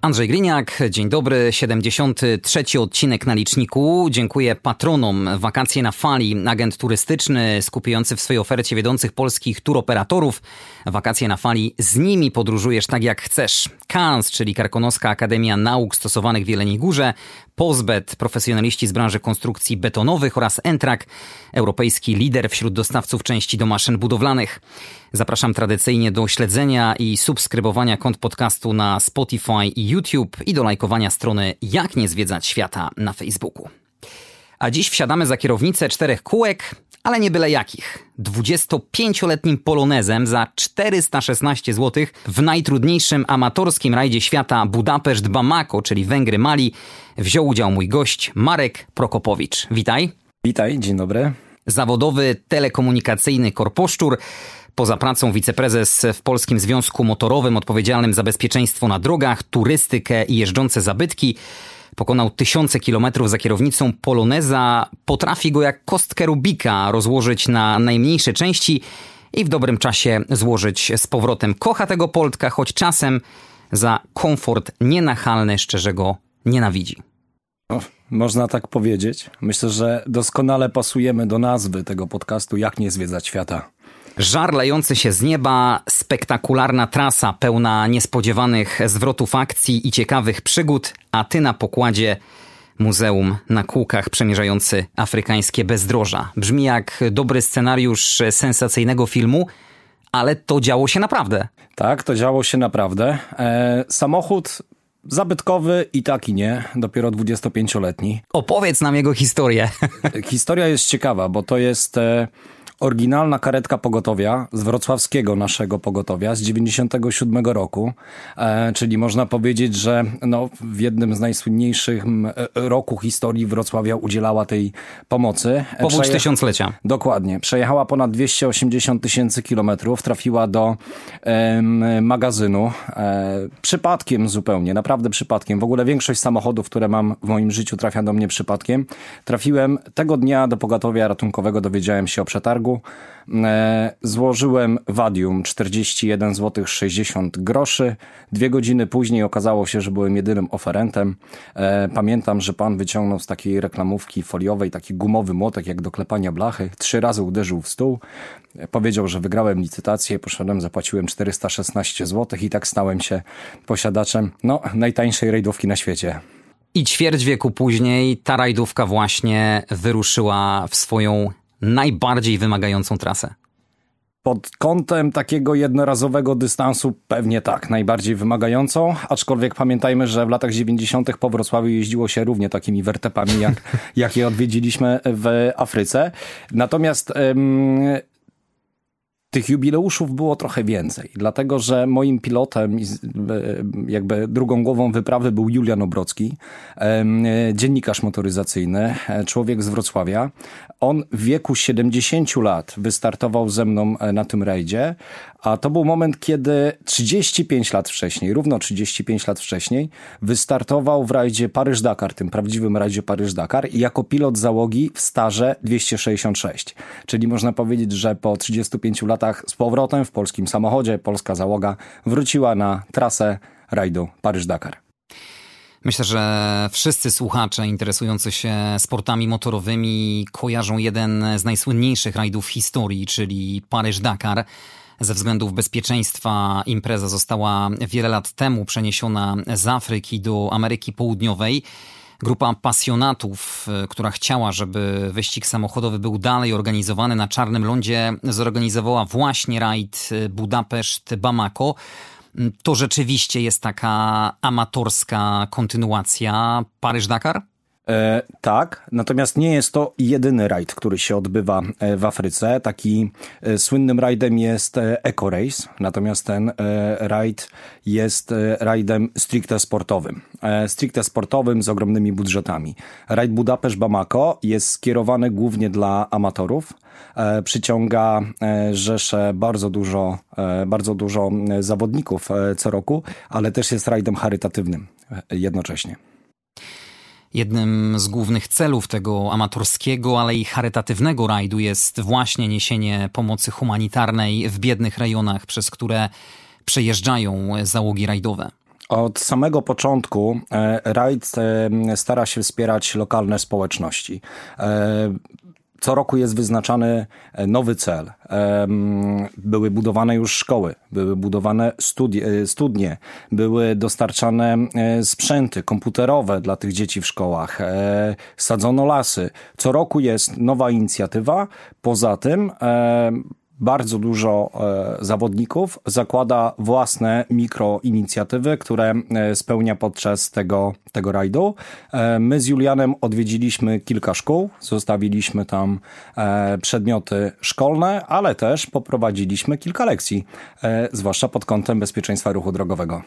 Andrzej Gliniak, dzień dobry, 73. odcinek na liczniku. Dziękuję patronom Wakacje na Fali, agent turystyczny skupiający w swojej ofercie wiodących polskich turoperatorów. Wakacje na Fali, z nimi podróżujesz tak jak chcesz. KANS, czyli Karkonoska Akademia Nauk Stosowanych w Jeleniej Górze, Pozbet, profesjonaliści z branży konstrukcji betonowych oraz Entrak, europejski lider wśród dostawców części do maszyn budowlanych. Zapraszam tradycyjnie do śledzenia i subskrybowania kont podcastu na Spotify i YouTube i do lajkowania strony Jak nie zwiedzać świata na Facebooku. A dziś wsiadamy za kierownicę 4 kółek, ale nie byle jakich. 25-letnim polonezem za 416 zł w najtrudniejszym amatorskim rajdzie świata Budapeszt-Bamako, czyli Węgry Mali, wziął udział mój gość Marek Prokopowicz. Witaj. Witaj, dzień dobry. Zawodowy telekomunikacyjny korposzczur. Poza pracą wiceprezes w Polskim Związku Motorowym odpowiedzialnym za bezpieczeństwo na drogach, turystykę i jeżdżące zabytki. Pokonał tysiące kilometrów za kierownicą Poloneza. Potrafi go jak kostkę Rubika rozłożyć na najmniejsze części i w dobrym czasie złożyć z powrotem. Kocha tego Poltka, choć czasem za komfort nienachalny szczerze go nienawidzi. Można tak powiedzieć. Myślę, że doskonale pasujemy do nazwy tego podcastu Jak nie zwiedzać świata. Żar lejący się z nieba, spektakularna trasa pełna niespodziewanych zwrotów akcji i ciekawych przygód, a ty na pokładzie muzeum na kółkach przemierzający afrykańskie bezdroża. Brzmi jak dobry scenariusz sensacyjnego filmu, ale to działo się naprawdę. Tak, to działo się naprawdę. Samochód zabytkowy i tak i nie, dopiero 25-letni. Opowiedz nam jego historię. Historia jest ciekawa, bo to jest oryginalna karetka pogotowia z wrocławskiego naszego pogotowia z 97 roku, czyli można powiedzieć, że w jednym z najsłynniejszych roków historii Wrocławia udzielała tej pomocy. Powódź tysiąclecia. Dokładnie. Przejechała ponad 280 tysięcy kilometrów, trafiła do magazynu. Przypadkiem zupełnie, naprawdę przypadkiem. W ogóle większość samochodów, które mam w moim życiu, trafia do mnie przypadkiem. Trafiłem tego dnia do pogotowia ratunkowego, dowiedziałem się o przetargu. Złożyłem wadium 41,60 zł. 2 godziny później okazało się, że byłem jedynym oferentem. Pamiętam, że pan wyciągnął z takiej reklamówki foliowej taki gumowy młotek jak do klepania blachy. 3 razy uderzył w stół. Powiedział, że wygrałem licytację. Poszedłem, zapłaciłem 416 zł i tak stałem się posiadaczem najtańszej rajdówki na świecie. I ćwierć wieku później ta rajdówka właśnie wyruszyła w swoją najbardziej wymagającą trasę? Pod kątem takiego jednorazowego dystansu pewnie tak, najbardziej wymagającą, aczkolwiek pamiętajmy, że w latach 90. po Wrocławiu jeździło się równie takimi wertepami, jakie odwiedziliśmy w Afryce. Natomiast tych jubileuszów było trochę więcej, dlatego że moim pilotem, jakby drugą głową wyprawy, był Julian Obrocki, dziennikarz motoryzacyjny, człowiek z Wrocławia. On w wieku 70 lat wystartował ze mną na tym rajdzie, a to był moment, kiedy 35 lat wcześniej, równo 35 lat wcześniej, wystartował w rajdzie Paryż-Dakar, tym prawdziwym rajdzie Paryż-Dakar, jako pilot załogi w starze 266. Czyli można powiedzieć, że po 35 latach z powrotem w polskim samochodzie polska załoga wróciła na trasę rajdu Paryż-Dakar. Myślę, że wszyscy słuchacze interesujący się sportami motorowymi kojarzą jeden z najsłynniejszych rajdów w historii, czyli Paryż-Dakar. Ze względów bezpieczeństwa impreza została wiele lat temu przeniesiona z Afryki do Ameryki Południowej. Grupa pasjonatów, która chciała, żeby wyścig samochodowy był dalej organizowany na czarnym lądzie, zorganizowała właśnie rajd Budapeszt-Bamako. To rzeczywiście jest taka amatorska kontynuacja Paryż-Dakar? Tak, natomiast nie jest to jedyny rajd, który się odbywa w Afryce. Taki słynnym rajdem jest Eco Race, natomiast ten rajd jest rajdem stricte sportowym. Stricte sportowym z ogromnymi budżetami. Rajd Budapeszt-Bamako jest skierowany głównie dla amatorów. Przyciąga rzesze bardzo dużo zawodników co roku, ale też jest rajdem charytatywnym jednocześnie. Jednym z głównych celów tego amatorskiego, ale i charytatywnego rajdu jest właśnie niesienie pomocy humanitarnej w biednych rejonach, przez które przejeżdżają załogi rajdowe. Od samego początku rajd stara się wspierać lokalne społeczności. Co roku jest wyznaczany nowy cel. Były budowane już szkoły, były budowane studnie, były dostarczane sprzęty komputerowe dla tych dzieci w szkołach, sadzono lasy. Co roku jest nowa inicjatywa. Poza tym bardzo dużo zawodników zakłada własne mikroinicjatywy, które spełnia podczas tego rajdu. My z Julianem odwiedziliśmy kilka szkół, zostawiliśmy tam przedmioty szkolne, ale też poprowadziliśmy kilka lekcji, zwłaszcza pod kątem bezpieczeństwa ruchu drogowego.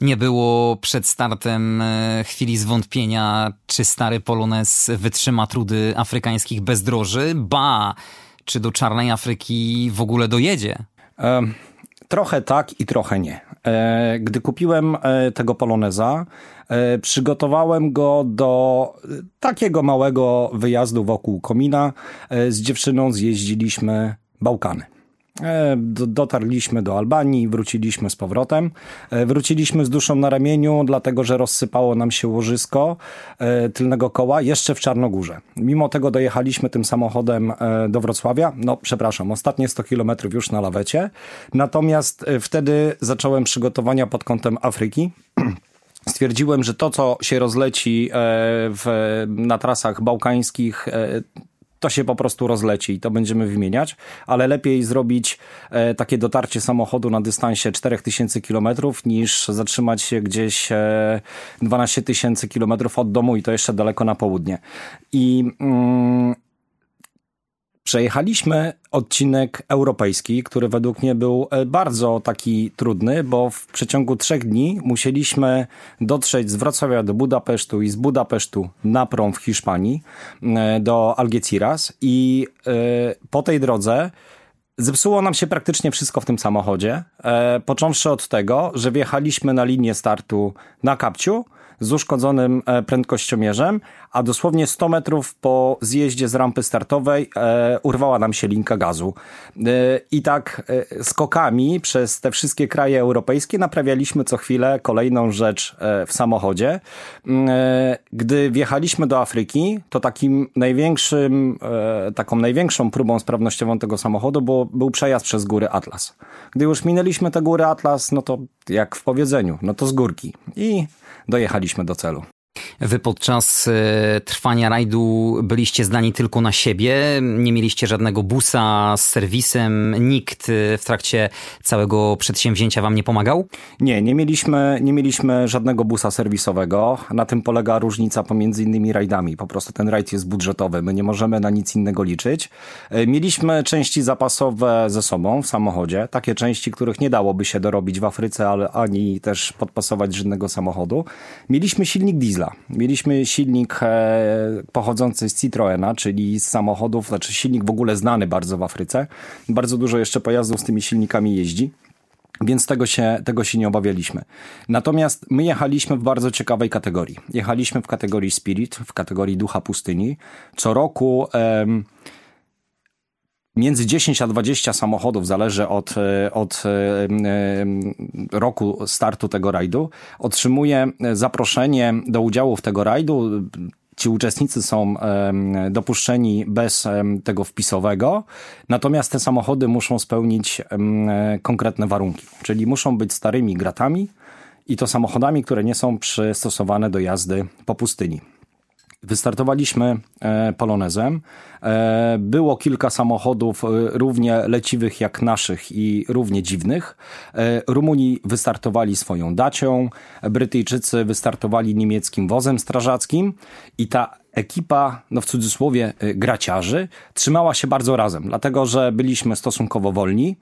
Nie było przed startem chwili zwątpienia, czy stary Polonez wytrzyma trudy afrykańskich bezdroży, ba... Czy do Czarnej Afryki w ogóle dojedzie? Trochę tak i trochę nie. Gdy kupiłem tego Poloneza, przygotowałem go do takiego małego wyjazdu wokół komina. Z dziewczyną zjeździliśmy Bałkany. Dotarliśmy do Albanii, wróciliśmy z powrotem. Wróciliśmy z duszą na ramieniu, dlatego że rozsypało nam się łożysko tylnego koła jeszcze w Czarnogórze. Mimo tego dojechaliśmy tym samochodem do Wrocławia. Ostatnie 100 km już na lawecie. Natomiast wtedy zacząłem przygotowania pod kątem Afryki. Stwierdziłem, że to, co się rozleci na trasach bałkańskich, to się po prostu rozleci i to będziemy wymieniać, ale lepiej zrobić takie dotarcie samochodu na dystansie 4000 km niż zatrzymać się gdzieś 12 tysięcy km od domu i to jeszcze daleko na południe. I przejechaliśmy odcinek europejski, który według mnie był bardzo taki trudny, bo w przeciągu 3 dni musieliśmy dotrzeć z Wrocławia do Budapesztu i z Budapesztu na prom w Hiszpanii do Algeciras i po tej drodze zepsuło nam się praktycznie wszystko w tym samochodzie, począwszy od tego, że wjechaliśmy na linię startu na Kapciu z uszkodzonym prędkościomierzem, a dosłownie 100 metrów po zjeździe z rampy startowej urwała nam się linka gazu. I tak skokami przez te wszystkie kraje europejskie naprawialiśmy co chwilę kolejną rzecz w samochodzie. Gdy wjechaliśmy do Afryki, to taką największą próbą sprawnościową tego samochodu był przejazd przez góry Atlas. Gdy już minęliśmy te góry Atlas, no to jak w powiedzeniu, no to z górki. I dojechaliśmy do celu. Wy podczas trwania rajdu byliście zdani tylko na siebie, nie mieliście żadnego busa z serwisem, nikt w trakcie całego przedsięwzięcia wam nie pomagał? Nie mieliśmy żadnego busa serwisowego, na tym polega różnica pomiędzy innymi rajdami, po prostu ten rajd jest budżetowy, my nie możemy na nic innego liczyć. Mieliśmy części zapasowe ze sobą w samochodzie, takie części, których nie dałoby się dorobić w Afryce, ale ani też podpasować żadnego samochodu. Mieliśmy silnik diesla. Mieliśmy silnik pochodzący z Citroëna, czyli z samochodów, znaczy silnik w ogóle znany bardzo w Afryce. Bardzo dużo jeszcze pojazdów z tymi silnikami jeździ, więc tego się nie obawialiśmy. Natomiast my jechaliśmy w bardzo ciekawej kategorii. Jechaliśmy w kategorii Spirit, w kategorii Ducha Pustyni. Co roku... Między 10 a 20 samochodów, zależy od roku startu tego rajdu, otrzymuje zaproszenie do udziału w tego rajdu. Ci uczestnicy są dopuszczeni bez tego wpisowego, natomiast te samochody muszą spełnić konkretne warunki, czyli muszą być starymi gratami i to samochodami, które nie są przystosowane do jazdy po pustyni. Wystartowaliśmy Polonezem. Było kilka samochodów równie leciwych jak naszych i równie dziwnych. Rumuni wystartowali swoją dacią, Brytyjczycy wystartowali niemieckim wozem strażackim i ta ekipa, no w cudzysłowie graciarzy, trzymała się bardzo razem, dlatego że byliśmy stosunkowo wolni.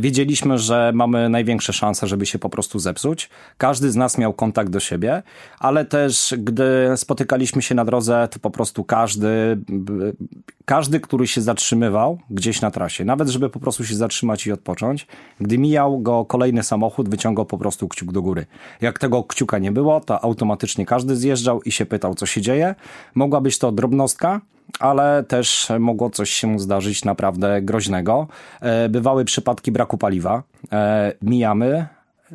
Wiedzieliśmy, że mamy największe szanse, żeby się po prostu zepsuć. Każdy z nas miał kontakt do siebie, ale też gdy spotykaliśmy się na drodze, to po prostu każdy, który się zatrzymywał gdzieś na trasie, nawet żeby po prostu się zatrzymać i odpocząć, gdy mijał go kolejny samochód, wyciągał po prostu kciuk do góry. Jak tego kciuka nie było, to automatycznie każdy zjeżdżał i się pytał, co się dzieje. Mogła być to drobnostka, ale też mogło coś się zdarzyć naprawdę groźnego. Bywały przypadki braku paliwa. Mijamy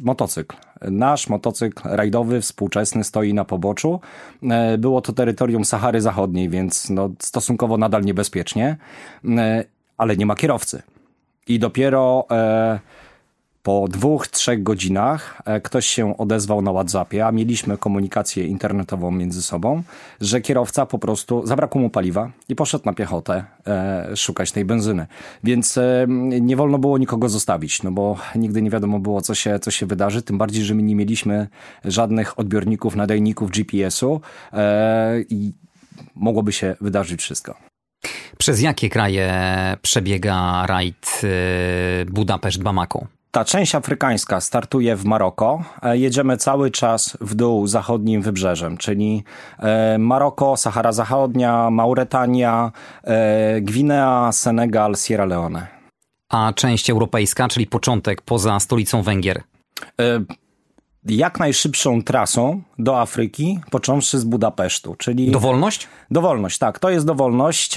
motocykl. Nasz motocykl rajdowy, współczesny, stoi na poboczu. Było to terytorium Sahary Zachodniej, więc no, stosunkowo nadal niebezpiecznie, ale nie ma kierowcy. I dopiero po 2-3 godzinach ktoś się odezwał na WhatsAppie, a mieliśmy komunikację internetową między sobą, że kierowca po prostu zabrakło mu paliwa i poszedł na piechotę szukać tej benzyny. Więc nie wolno było nikogo zostawić, no bo nigdy nie wiadomo było, co się wydarzy, tym bardziej, że my nie mieliśmy żadnych odbiorników, nadajników GPS-u i mogłoby się wydarzyć wszystko. Przez jakie kraje przebiega rajd Budapeszt-Bamako? Ta część afrykańska startuje w Maroko. Jedziemy cały czas w dół zachodnim wybrzeżem, czyli Maroko, Sahara Zachodnia, Mauretania, Gwinea, Senegal, Sierra Leone. A część europejska, czyli początek poza stolicą Węgier? Jak najszybszą trasą do Afryki, począwszy z Budapesztu, czyli... Dowolność? Dowolność, tak. To jest dowolność.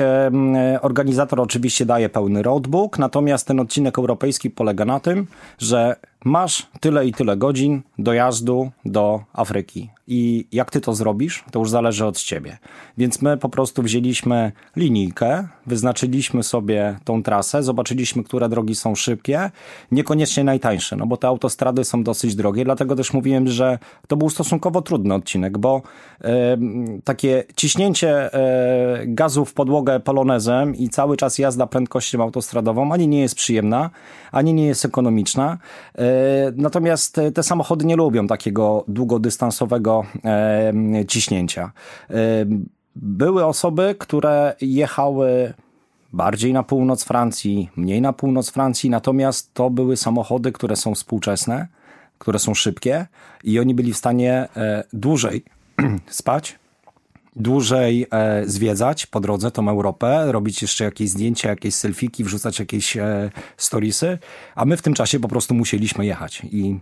Organizator oczywiście daje pełny roadbook, natomiast ten odcinek europejski polega na tym, że masz tyle i tyle godzin dojazdu do Afryki. I jak ty to zrobisz, to już zależy od ciebie. Więc my po prostu wzięliśmy linijkę, wyznaczyliśmy sobie tą trasę, zobaczyliśmy, które drogi są szybkie, niekoniecznie najtańsze, no bo te autostrady są dosyć drogie, dlatego też mówiłem, że to był stosunkowo trudny odcinek, bo takie ciśnięcie gazu w podłogę polonezem i cały czas jazda prędkością autostradową ani nie jest przyjemna, ani nie jest ekonomiczna. Natomiast te samochody nie lubią takiego długodystansowego ciśnięcia. Były osoby, które jechały bardziej na północ Francji, mniej na północ Francji, natomiast to były samochody, które są współczesne, które są szybkie i oni byli w stanie dłużej spać, dłużej zwiedzać po drodze tą Europę, robić jeszcze jakieś zdjęcia, jakieś selfiki, wrzucać jakieś storiesy, a my w tym czasie po prostu musieliśmy jechać. I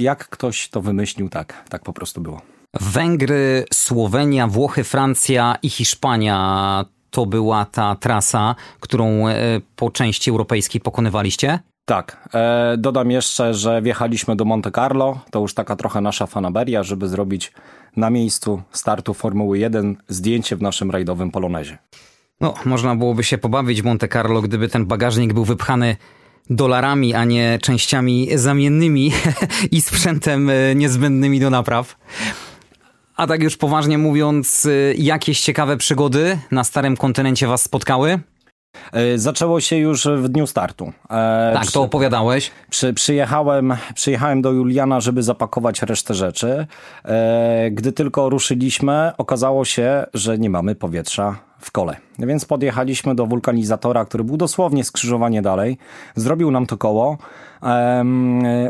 jak ktoś to wymyślił, tak po prostu było. Węgry, Słowenia, Włochy, Francja i Hiszpania to była ta trasa, którą po części europejskiej pokonywaliście? Tak. Dodam jeszcze, że wjechaliśmy do Monte Carlo. To już taka trochę nasza fanaberia, żeby zrobić na miejscu startu Formuły 1 zdjęcie w naszym rajdowym Polonezie. No, można byłoby się pobawić w Monte Carlo, gdyby ten bagażnik był wypchany dolarami, a nie częściami zamiennymi i sprzętem niezbędnymi do napraw. A tak już poważnie mówiąc, jakieś ciekawe przygody na starym kontynencie was spotkały? Zaczęło się już w dniu startu. Tak, to opowiadałeś. Przyjechałem do Juliana, żeby zapakować resztę rzeczy. Gdy tylko ruszyliśmy, okazało się, że nie mamy powietrza w kole. Więc podjechaliśmy do wulkanizatora, który był dosłownie skrzyżowanie dalej. Zrobił nam to koło.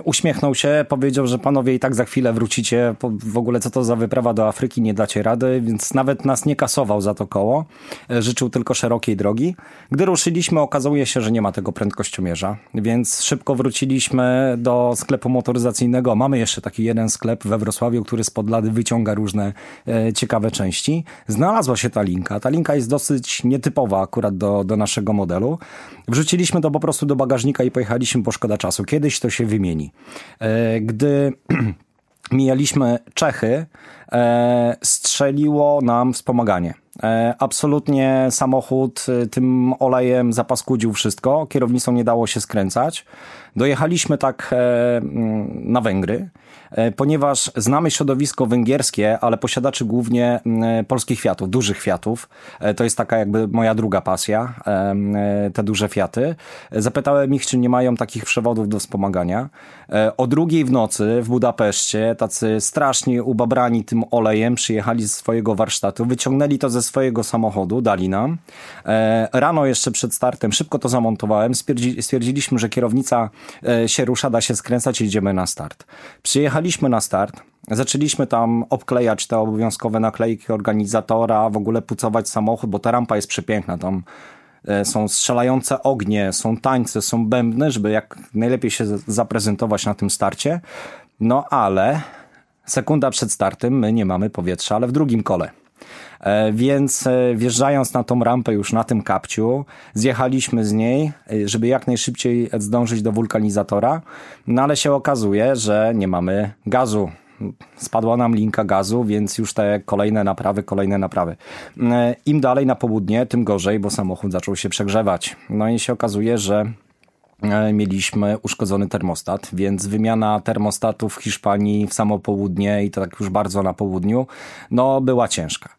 Uśmiechnął się, powiedział, że panowie i tak za chwilę wrócicie. W ogóle co to za wyprawa do Afryki, nie dacie rady, więc nawet nas nie kasował za to koło. Życzył tylko szerokiej drogi. Gdy ruszyliśmy, okazuje się, że nie ma tego prędkościomierza, więc szybko wróciliśmy do sklepu motoryzacyjnego. Mamy jeszcze taki jeden sklep we Wrocławiu, który spod lady wyciąga różne ciekawe części. Znalazła się ta linka. Ta linka jest dosyć nietypowa akurat do naszego modelu. Wrzuciliśmy to po prostu do bagażnika i pojechaliśmy, bo szkoda czasu. Kiedyś to się wymieni. Gdy mijaliśmy Czechy, strzeliło nam wspomaganie. Absolutnie samochód tym olejem zapaskudził wszystko, kierownicą nie dało się skręcać. Dojechaliśmy tak na Węgry, ponieważ znamy środowisko węgierskie, ale posiadaczy głównie polskich Fiatów, dużych Fiatów. To jest taka jakby moja druga pasja, te duże Fiaty. Zapytałem ich, czy nie mają takich przewodów do wspomagania. O 2:00 w nocy w Budapeszcie tacy strasznie ubabrani tym olejem przyjechali ze swojego warsztatu, wyciągnęli to ze swojego samochodu, dali nam. Rano jeszcze przed startem szybko to zamontowałem, stwierdziliśmy, że kierownica się rusza, da się skręcać i idziemy na start. Przyjechaliśmy na start, zaczęliśmy tam obklejać te obowiązkowe naklejki organizatora, w ogóle pucować samochód, bo ta rampa jest przepiękna, tam są strzelające ognie, są tańce, są bębny, żeby jak najlepiej się zaprezentować na tym starcie. No ale sekunda przed startem my nie mamy powietrza, ale w drugim kole. Więc wjeżdżając na tą rampę już na tym kapciu, zjechaliśmy z niej, żeby jak najszybciej zdążyć do wulkanizatora, no ale się okazuje, że nie mamy gazu. Spadła nam linka gazu, więc już te kolejne naprawy. Im dalej na południe, tym gorzej, bo samochód zaczął się przegrzewać. No i się okazuje, że mieliśmy uszkodzony termostat, więc wymiana termostatów w Hiszpanii w samo południe i to tak już bardzo na południu, no była ciężka.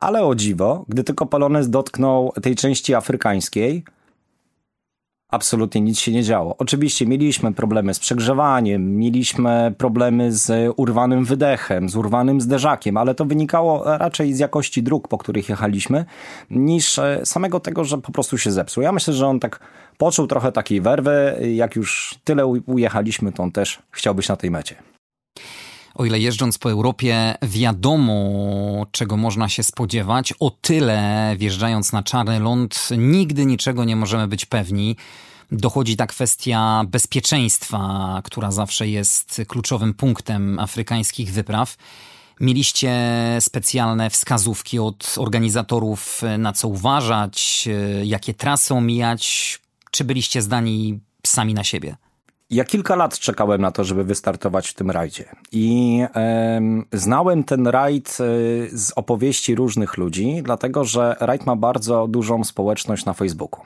Ale o dziwo, gdy tylko Polonez dotknął tej części afrykańskiej, absolutnie nic się nie działo. Oczywiście mieliśmy problemy z przegrzewaniem, mieliśmy problemy z urwanym wydechem, z urwanym zderzakiem, ale to wynikało raczej z jakości dróg, po których jechaliśmy, niż samego tego, że po prostu się zepsuł. Ja myślę, że on tak poczuł trochę takiej werwy, jak już tyle ujechaliśmy, to on też chciał być na tej mecie. O ile jeżdżąc po Europie wiadomo, czego można się spodziewać, o tyle wjeżdżając na czarny ląd nigdy niczego nie możemy być pewni. Dochodzi ta kwestia bezpieczeństwa, która zawsze jest kluczowym punktem afrykańskich wypraw. Mieliście specjalne wskazówki od organizatorów, na co uważać, jakie trasy omijać, czy byliście zdani sami na siebie? Ja kilka lat czekałem na to, żeby wystartować w tym rajdzie i znałem ten rajd z opowieści różnych ludzi, dlatego że rajd ma bardzo dużą społeczność na Facebooku.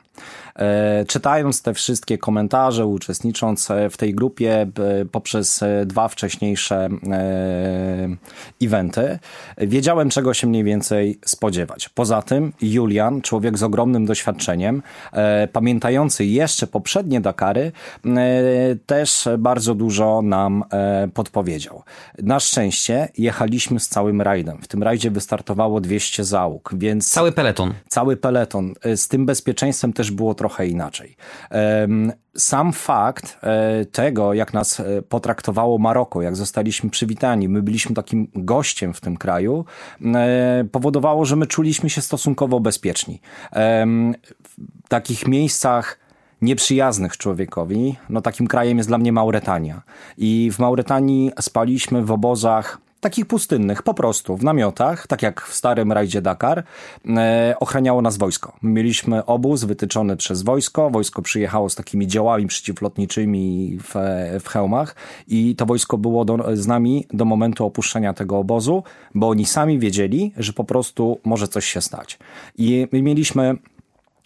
Czytając te wszystkie komentarze, uczestnicząc w tej grupie poprzez dwa wcześniejsze eventy, wiedziałem, czego się mniej więcej spodziewać. Poza tym Julian, człowiek z ogromnym doświadczeniem, pamiętający jeszcze poprzednie Dakary, też bardzo dużo nam podpowiedział. Na szczęście jechaliśmy z całym rajdem. W tym rajdzie wystartowało 200 załóg, więc... Cały peleton. Z tym bezpieczeństwem też było trochę inaczej. Sam fakt tego, jak nas potraktowało Maroko, jak zostaliśmy przywitani, my byliśmy takim gościem w tym kraju, powodowało, że my czuliśmy się stosunkowo bezpieczni. W takich miejscach nieprzyjaznych człowiekowi, no takim krajem jest dla mnie Mauretania. I w Mauretanii spaliśmy w obozach takich pustynnych, po prostu w namiotach, tak jak w starym rajdzie Dakar. Ochraniało nas wojsko. Mieliśmy obóz wytyczony przez wojsko. Wojsko przyjechało z takimi działami przeciwlotniczymi w hełmach i to wojsko było z nami do momentu opuszczenia tego obozu, bo oni sami wiedzieli, że po prostu może coś się stać. I my mieliśmy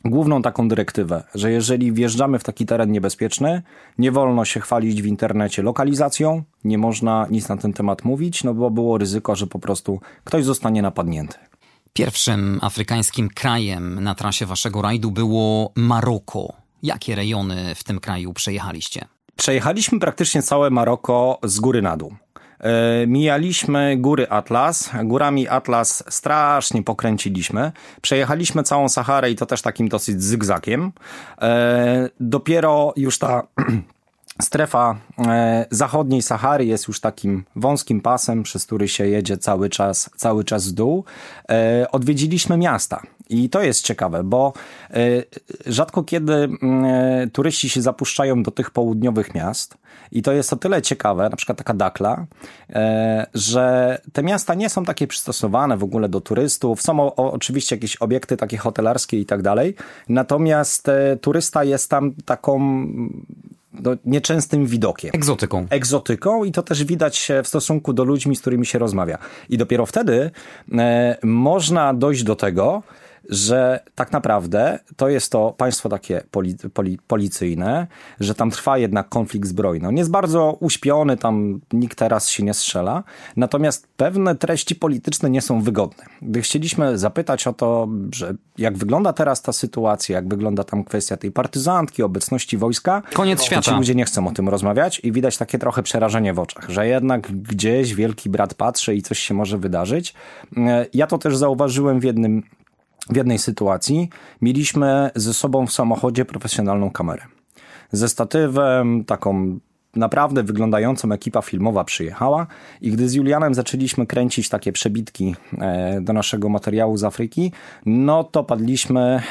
główną taką dyrektywę, że jeżeli wjeżdżamy w taki teren niebezpieczny, nie wolno się chwalić w internecie lokalizacją, nie można nic na ten temat mówić, no bo było ryzyko, że po prostu ktoś zostanie napadnięty. Pierwszym afrykańskim krajem na trasie waszego rajdu było Maroko. Jakie rejony w tym kraju przejechaliście? Przejechaliśmy praktycznie całe Maroko z góry na dół. Mijaliśmy góry Atlas, górami Atlas strasznie pokręciliśmy, przejechaliśmy całą Saharę i to też takim dosyć zygzakiem. Dopiero już ta strefa zachodniej Sahary jest już takim wąskim pasem, przez który się jedzie cały czas w dół. Odwiedziliśmy miasta. I to jest ciekawe, bo rzadko kiedy turyści się zapuszczają do tych południowych miast i to jest o tyle ciekawe, na przykład taka Dakhla, że te miasta nie są takie przystosowane w ogóle do turystów, są oczywiście jakieś obiekty takie hotelarskie i tak dalej, natomiast turysta jest tam taką... no, nieczęstym widokiem. Egzotyką. Egzotyką i to też widać w stosunku do ludźmi, z którymi się rozmawia. I dopiero wtedy można dojść do tego, że tak naprawdę to jest to państwo takie policyjne, że tam trwa jednak konflikt zbrojny. On jest bardzo uśpiony, tam nikt teraz się nie strzela, natomiast pewne treści polityczne nie są wygodne. Gdy chcieliśmy zapytać o to, że jak wygląda teraz ta sytuacja, jak wygląda tam kwestia tej partyzantki, obecności wojska, koniec świata. Ci ludzie nie chcą o tym rozmawiać i widać takie trochę przerażenie w oczach, że jednak gdzieś Wielki Brat patrzy i coś się może wydarzyć. Ja to też zauważyłem w jednej sytuacji. Mieliśmy ze sobą w samochodzie profesjonalną kamerę. Ze statywem, taką naprawdę wyglądającą, ekipa filmowa przyjechała i gdy z Julianem zaczęliśmy kręcić takie przebitki do naszego materiału z Afryki, no to padliśmy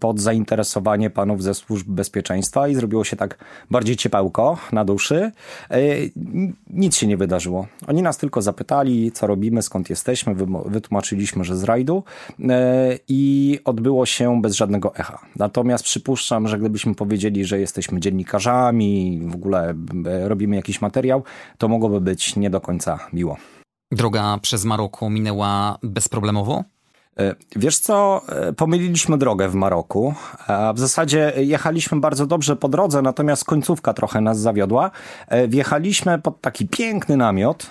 pod zainteresowanie panów ze służb bezpieczeństwa i zrobiło się tak bardziej ciepełko na duszy. Nic się nie wydarzyło. Oni nas tylko zapytali, co robimy, skąd jesteśmy, wytłumaczyliśmy, że z rajdu i odbyło się bez żadnego echa. Natomiast przypuszczam, że gdybyśmy powiedzieli, że jesteśmy dziennikarzami, w ogóle robimy jakiś materiał, to mogłoby być nie do końca miło. Droga przez Maroko minęła bezproblemowo? Wiesz co, pomyliliśmy drogę w Maroku. W zasadzie jechaliśmy bardzo dobrze po drodze, natomiast końcówka trochę nas zawiodła. Wjechaliśmy pod taki piękny namiot,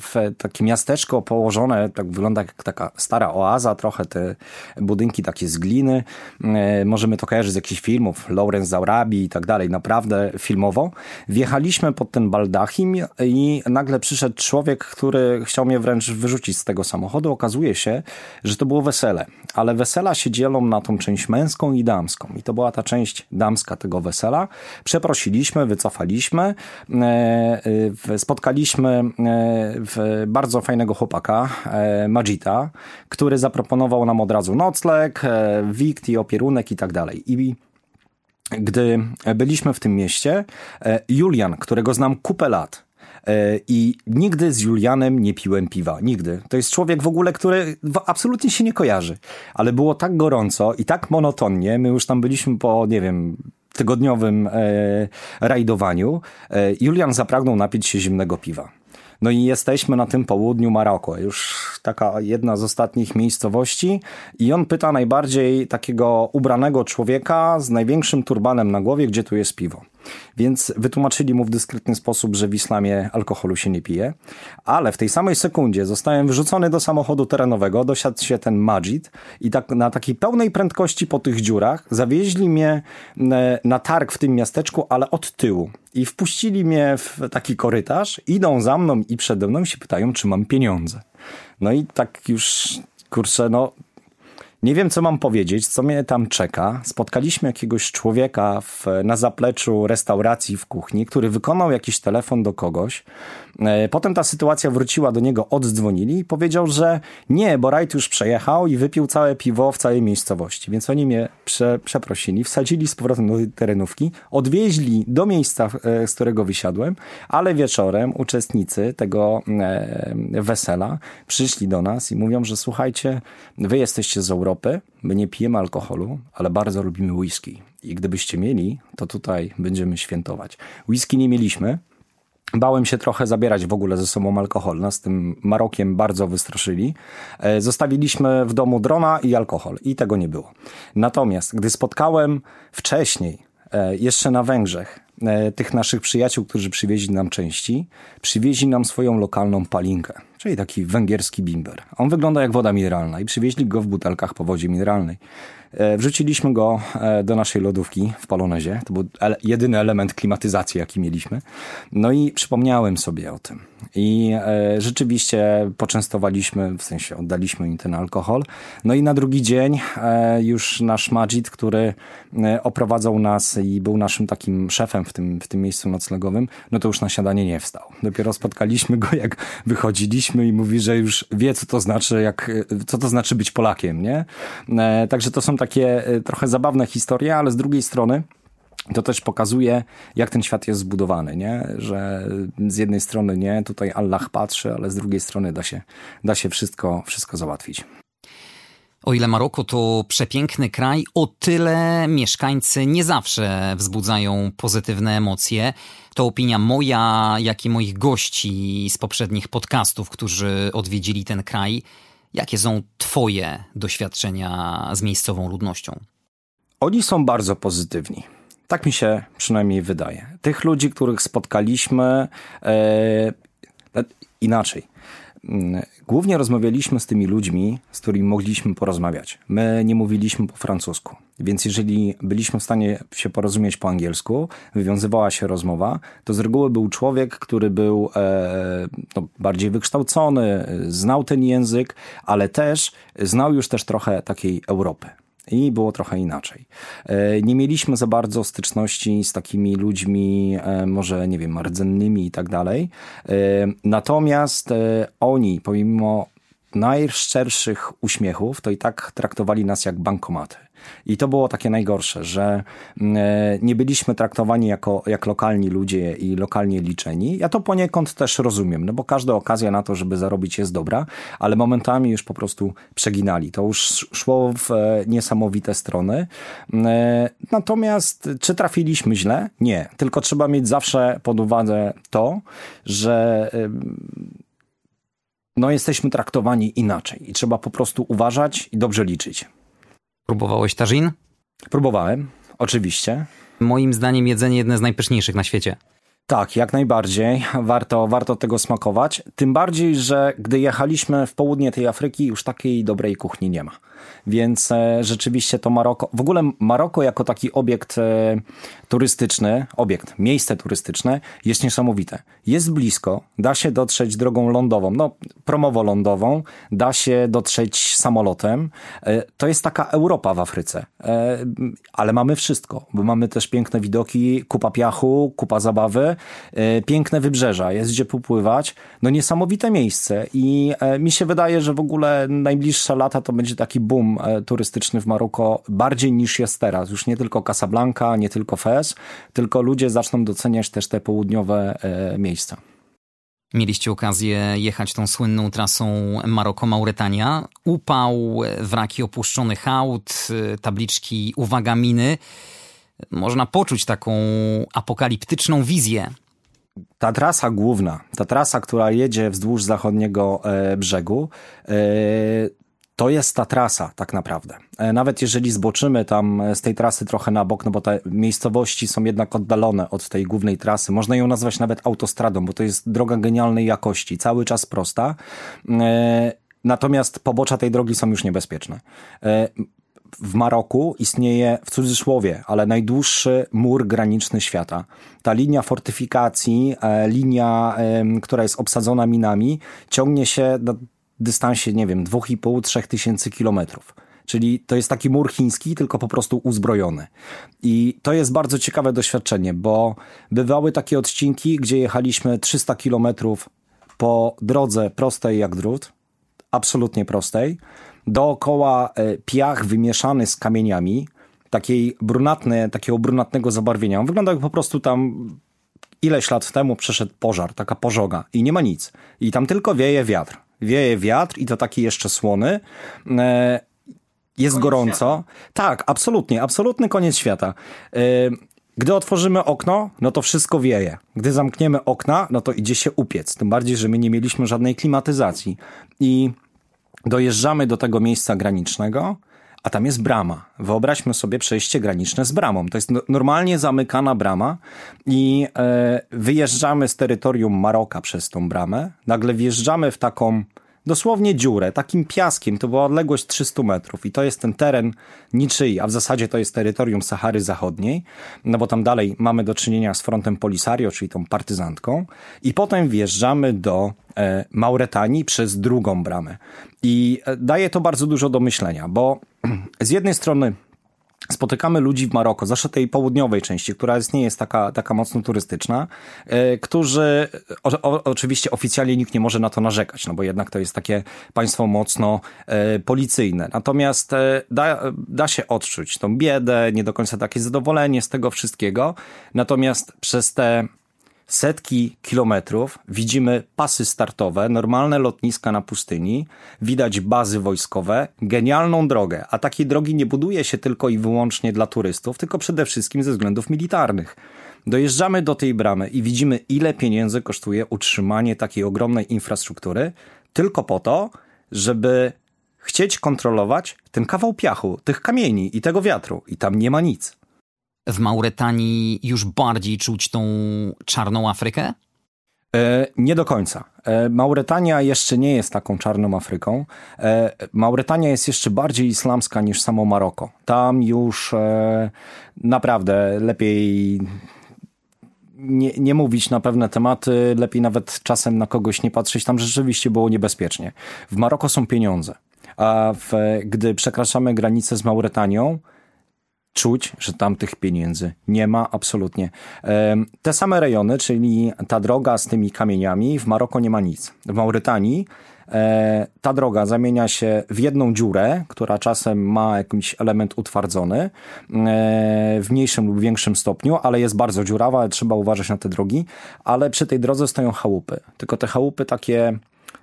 w takie miasteczko położone, tak wygląda jak taka stara oaza, trochę te budynki takie z gliny. Możemy to kojarzyć z jakichś filmów, Lawrence z Arabii i tak dalej, naprawdę filmowo. Wjechaliśmy pod ten baldachim i nagle przyszedł człowiek, który chciał mnie wręcz wyrzucić z tego samochodu. Okazuje się, że to było wesele, ale wesela się dzielą na tą część męską i damską i to była ta część damska tego wesela. Przeprosiliśmy, wycofaliśmy, spotkaliśmy bardzo fajnego chłopaka, Majita, który zaproponował nam od razu nocleg, wikt i opierunek i tak dalej. I gdy byliśmy w tym mieście, Julian, którego znam kupę lat, i nigdy z Julianem nie piłem piwa, nigdy. To jest człowiek w ogóle, który absolutnie się nie kojarzy, ale było tak gorąco i tak monotonnie, my już tam byliśmy po, nie wiem, tygodniowym rajdowaniu, Julian zapragnął napić się zimnego piwa. No i jesteśmy na tym południu Maroko, już taka jedna z ostatnich miejscowości i on pyta najbardziej takiego ubranego człowieka z największym turbanem na głowie, gdzie tu jest piwo. Więc wytłumaczyli mu w dyskretny sposób, że w islamie alkoholu się nie pije, ale w tej samej sekundzie zostałem wrzucony do samochodu terenowego, dosiadł się ten Majid i tak na takiej pełnej prędkości po tych dziurach zawieźli mnie na targ w tym miasteczku, ale od tyłu i wpuścili mnie w taki korytarz, idą za mną i przede mną się pytają, czy mam pieniądze. No i tak już, kurczę, no... Nie wiem, co mam powiedzieć, co mnie tam czeka. Spotkaliśmy jakiegoś człowieka na zapleczu restauracji w kuchni, który wykonał jakiś telefon do kogoś. Potem ta sytuacja wróciła do niego, oddzwonili i powiedział, że nie, bo rajd już przejechał i wypił całe piwo w całej miejscowości. Więc oni mnie przeprosili, wsadzili z powrotem do terenówki, odwieźli do miejsca, z którego wysiadłem, ale wieczorem uczestnicy tego wesela przyszli do nas i mówią, że słuchajcie, wy jesteście z Europy, my nie pijemy alkoholu, ale bardzo lubimy whisky. I gdybyście mieli, to tutaj będziemy świętować. Whisky nie mieliśmy. Bałem się trochę zabierać w ogóle ze sobą alkohol. Nas z tym Marokiem bardzo wystraszyli. Zostawiliśmy w domu drona i alkohol. I tego nie było. Natomiast gdy spotkałem wcześniej, jeszcze na Węgrzech, tych naszych przyjaciół, którzy przywieźli nam części, przywieźli nam swoją lokalną palinkę, czyli taki węgierski bimber. On wygląda jak woda mineralna i przywieźli go w butelkach po wodzie mineralnej. Wrzuciliśmy go do naszej lodówki w Polonezie. To był jedyny element klimatyzacji, jaki mieliśmy. No i przypomniałem sobie o tym. I rzeczywiście poczęstowaliśmy, w sensie oddaliśmy im ten alkohol. No i na drugi dzień już nasz Majid, który oprowadzał nas i był naszym takim szefem w tym miejscu noclegowym, no to już na siadanie nie wstał. Dopiero spotkaliśmy go, jak wychodziliśmy i mówi, że już wie, co to znaczy być Polakiem, nie? Także to są takie trochę zabawne historie, ale z drugiej strony to też pokazuje, jak ten świat jest zbudowany, nie? Że z jednej strony nie, tutaj Allah patrzy, ale z drugiej strony da się wszystko załatwić. O ile Maroko to przepiękny kraj, o tyle mieszkańcy nie zawsze wzbudzają pozytywne emocje. To opinia moja, jak i moich gości z poprzednich podcastów, którzy odwiedzili ten kraj. Jakie są twoje doświadczenia z miejscową ludnością? Oni są bardzo pozytywni. Tak mi się przynajmniej wydaje. Tych ludzi, których spotkaliśmy... Inaczej. Głównie rozmawialiśmy z tymi ludźmi, z którymi mogliśmy porozmawiać. My nie mówiliśmy po francusku, więc jeżeli byliśmy w stanie się porozumieć po angielsku, wywiązywała się rozmowa, to z reguły był człowiek, który był bardziej wykształcony, znał ten język, ale też znał już też trochę takiej Europy. I było trochę inaczej. Nie mieliśmy za bardzo styczności z takimi ludźmi, może, nie wiem, rdzennymi i tak dalej. Natomiast oni, pomimo najszczerszych uśmiechów, to i tak traktowali nas jak bankomaty. I to było takie najgorsze, że nie byliśmy traktowani jak lokalni ludzie i lokalnie liczeni. Ja to poniekąd też rozumiem, no bo każda okazja na to, żeby zarobić, jest dobra, ale momentami już po prostu przeginali. To już szło w niesamowite strony. Natomiast czy trafiliśmy źle? Nie. Tylko trzeba mieć zawsze pod uwagę to, że... jesteśmy traktowani inaczej i trzeba po prostu uważać i dobrze liczyć. Próbowałeś tażin? Próbowałem, oczywiście. Moim zdaniem jedzenie jedne z najpyszniejszych na świecie. Tak, jak najbardziej. Warto tego smakować. Tym bardziej, że gdy jechaliśmy w południe tej Afryki, już takiej dobrej kuchni nie ma. Więc rzeczywiście to Maroko... W ogóle Maroko jako taki obiekt turystyczny, miejsce turystyczne jest niesamowite. Jest blisko, da się dotrzeć drogą lądową, promowo-lądową, da się dotrzeć samolotem. To jest taka Europa w Afryce. Ale mamy wszystko, bo mamy też piękne widoki, kupa piachu, kupa zabawy, piękne wybrzeża, jest gdzie popływać. Niesamowite miejsce i mi się wydaje, że w ogóle najbliższe lata to będzie taki boom turystyczny w Maroko, bardziej niż jest teraz. Już nie tylko Casablanca, nie tylko Fez, tylko ludzie zaczną doceniać też te południowe miejsca. Mieliście okazję jechać tą słynną trasą Maroko-Mauretania. Upał, wraki opuszczonych aut, tabliczki uwaga miny. Można poczuć taką apokaliptyczną wizję. Ta trasa główna, która jedzie wzdłuż zachodniego brzegu, to jest ta trasa tak naprawdę. Nawet jeżeli zboczymy tam z tej trasy trochę na bok, bo te miejscowości są jednak oddalone od tej głównej trasy. Można ją nazwać nawet autostradą, bo to jest droga genialnej jakości, cały czas prosta. Natomiast pobocza tej drogi są już niebezpieczne. W Maroku istnieje, w cudzysłowie, ale najdłuższy mur graniczny świata. Ta linia fortyfikacji, linia, która jest obsadzona minami, ciągnie się na dystansie, 2,5–3 tysięcy kilometrów. Czyli to jest taki mur chiński, tylko po prostu uzbrojony. I to jest bardzo ciekawe doświadczenie, bo bywały takie odcinki, gdzie jechaliśmy 300 kilometrów po drodze prostej jak drut, absolutnie prostej, dookoła piach wymieszany z kamieniami, takiego brunatnego zabarwienia. On wygląda jak po prostu tam ileś lat temu przeszedł pożar, taka pożoga i nie ma nic. I tam tylko wieje wiatr. I to taki jeszcze słony. Jest gorąco. Tak, absolutnie. Absolutny koniec świata. Gdy otworzymy okno, to wszystko wieje. Gdy zamkniemy okna, to idzie się upiec. Tym bardziej, że my nie mieliśmy żadnej klimatyzacji. I dojeżdżamy do tego miejsca granicznego, a tam jest brama. Wyobraźmy sobie przejście graniczne z bramą. To jest normalnie zamykana brama i wyjeżdżamy z terytorium Maroka przez tą bramę. Nagle wjeżdżamy w taką dosłownie dziurę, takim piaskiem. To była odległość 300 metrów i to jest ten teren niczyj, a w zasadzie to jest terytorium Sahary Zachodniej, bo tam dalej mamy do czynienia z frontem Polisario, czyli tą partyzantką. I potem wjeżdżamy do Mauretanii przez drugą bramę. I daje to bardzo dużo do myślenia, bo z jednej strony spotykamy ludzi w Maroko, zwłaszcza tej południowej części, która nie jest taka mocno turystyczna, którzy oczywiście oficjalnie nikt nie może na to narzekać, bo jednak to jest takie państwo mocno policyjne. Natomiast da się odczuć tą biedę, nie do końca takie zadowolenie z tego wszystkiego. Natomiast przez te setki kilometrów, widzimy pasy startowe, normalne lotniska na pustyni, widać bazy wojskowe, genialną drogę. A takiej drogi nie buduje się tylko i wyłącznie dla turystów, tylko przede wszystkim ze względów militarnych. Dojeżdżamy do tej bramy i widzimy, ile pieniędzy kosztuje utrzymanie takiej ogromnej infrastruktury, tylko po to, żeby chcieć kontrolować ten kawał piachu, tych kamieni i tego wiatru. I tam nie ma nic. W Mauretanii już bardziej czuć tą czarną Afrykę? Nie do końca. Mauretania jeszcze nie jest taką czarną Afryką. Mauretania jest jeszcze bardziej islamska niż samo Maroko. Tam już naprawdę lepiej nie mówić na pewne tematy, lepiej nawet czasem na kogoś nie patrzeć. Tam rzeczywiście było niebezpiecznie. W Maroko są pieniądze. A gdy przekraczamy granicę z Mauretanią, czuć, że tam tych pieniędzy nie ma absolutnie. Te same rejony, czyli ta droga z tymi kamieniami, w Maroko nie ma nic. W Mauretanii ta droga zamienia się w jedną dziurę, która czasem ma jakiś element utwardzony w mniejszym lub większym stopniu, ale jest bardzo dziurawa, trzeba uważać na te drogi, ale przy tej drodze stoją chałupy. Tylko te chałupy takie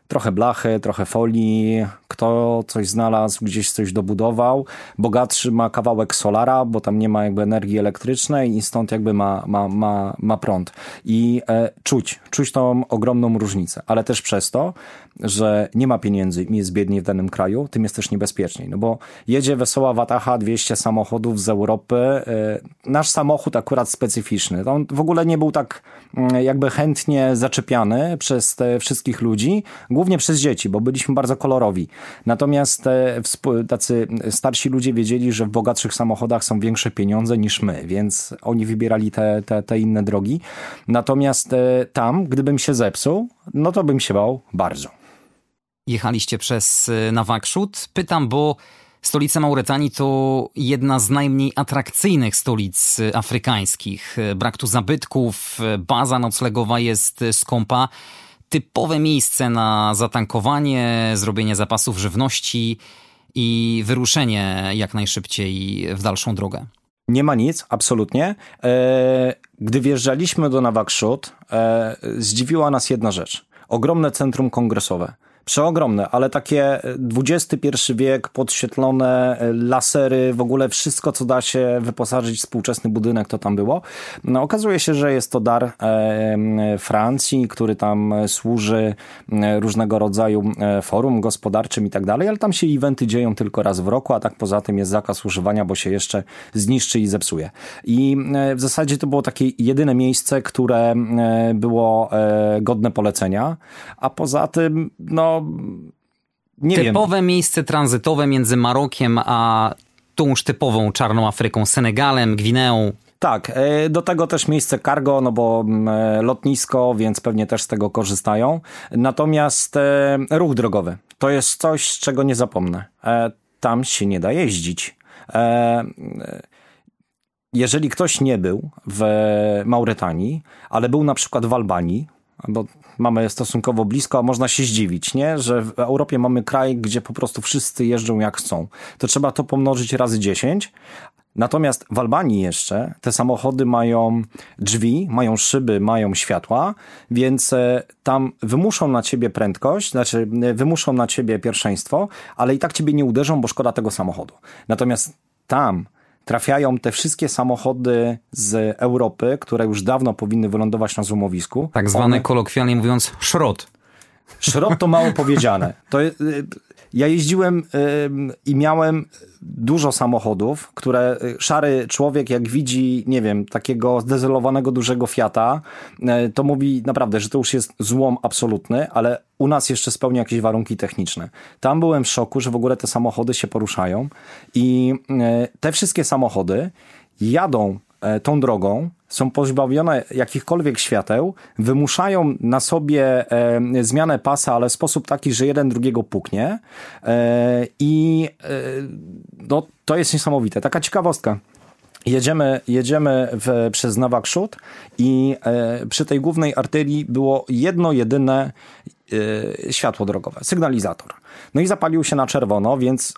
trochę blachy, trochę folii, kto coś znalazł, gdzieś coś dobudował. Bogatszy ma kawałek solara, bo tam nie ma jakby energii elektrycznej i stąd jakby ma prąd. I czuć tą ogromną różnicę, ale też przez to, że nie ma pieniędzy i jest biedniej w danym kraju, tym jest też niebezpieczniej. No bo jedzie wesoła watacha, 200 samochodów z Europy. Nasz samochód akurat specyficzny. On w ogóle nie był tak jakby chętnie zaczepiany przez te wszystkich ludzi, głównie przez dzieci, bo byliśmy bardzo kolorowi. Natomiast tacy starsi ludzie wiedzieli, że w bogatszych samochodach są większe pieniądze niż my, więc oni wybierali te inne drogi. Natomiast tam, gdybym się zepsuł, no to bym się bał bardzo. Jechaliście przez Nouakchott? Pytam, bo stolica Mauretanii to jedna z najmniej atrakcyjnych stolic afrykańskich. Brak tu zabytków, baza noclegowa jest skąpa. Typowe miejsce na zatankowanie, zrobienie zapasów żywności i wyruszenie jak najszybciej w dalszą drogę. Nie ma nic, absolutnie. Gdy wjeżdżaliśmy do Nouakchott, zdziwiła nas jedna rzecz. Ogromne centrum kongresowe. Przeogromne, ale takie XXI wiek, podświetlone lasery, w ogóle wszystko, co da się wyposażyć w współczesny budynek, to tam było. No, okazuje się, że jest to dar Francji, który tam służy różnego rodzaju forum gospodarczym i tak dalej, ale tam się eventy dzieją tylko raz w roku, a tak poza tym jest zakaz używania, bo się jeszcze zniszczy i zepsuje. I w zasadzie to było takie jedyne miejsce, które było godne polecenia, a poza tym, no, typowe miejsce tranzytowe między Marokiem a tą już typową czarną Afryką, Senegalem, Gwineą. Tak, do tego też miejsce cargo, no bo lotnisko, więc pewnie też z tego korzystają. Natomiast ruch drogowy to jest coś, z czego nie zapomnę. Tam się nie da jeździć. Jeżeli ktoś nie był w Mauretanii, ale był na przykład w Albanii, bo mamy stosunkowo blisko, a można się zdziwić, nie? Że w Europie mamy kraj, gdzie po prostu wszyscy jeżdżą jak chcą. To trzeba to pomnożyć razy 10. Natomiast w Albanii jeszcze te samochody mają drzwi, mają szyby, mają światła, więc tam wymuszą na ciebie prędkość, znaczy wymuszą na ciebie pierwszeństwo, ale i tak ciebie nie uderzą, bo szkoda tego samochodu. Natomiast tam trafiają te wszystkie samochody z Europy, które już dawno powinny wylądować na złomowisku. Tak zwane, kolokwialnie mówiąc, szrot. Szrot to mało powiedziane. Ja jeździłem i miałem dużo samochodów, które szary człowiek jak widzi, nie wiem, takiego zdezelowanego dużego Fiata, to mówi naprawdę, że to już jest złom absolutny, ale u nas jeszcze spełnia jakieś warunki techniczne. Tam byłem w szoku, że w ogóle te samochody się poruszają i te wszystkie samochody jadą tą drogą, są pozbawione jakichkolwiek świateł, wymuszają na sobie zmianę pasa, ale w sposób taki, że jeden drugiego puknie i no, to jest niesamowite. Taka ciekawostka. Jedziemy przez Nouakchott i przy tej głównej arterii było jedno jedyne światło drogowe, sygnalizator. No i zapalił się na czerwono, więc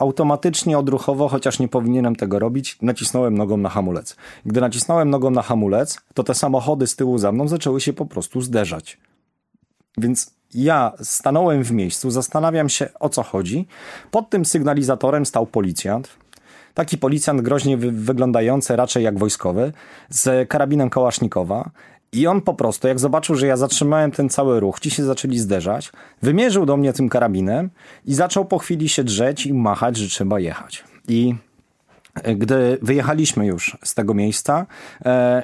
automatycznie odruchowo, chociaż nie powinienem tego robić, nacisnąłem nogą na hamulec. Gdy nacisnąłem nogą na hamulec, to te samochody z tyłu za mną zaczęły się po prostu zderzać. Więc ja stanąłem w miejscu, zastanawiam się, o co chodzi. Pod tym sygnalizatorem stał policjant. Taki policjant groźnie wyglądający, raczej jak wojskowy, z karabinem kałasznikowa. I on po prostu, jak zobaczył, że ja zatrzymałem ten cały ruch, ci się zaczęli zderzać, wymierzył do mnie tym karabinem i zaczął po chwili się drzeć i machać, że trzeba jechać. I gdy wyjechaliśmy już z tego miejsca,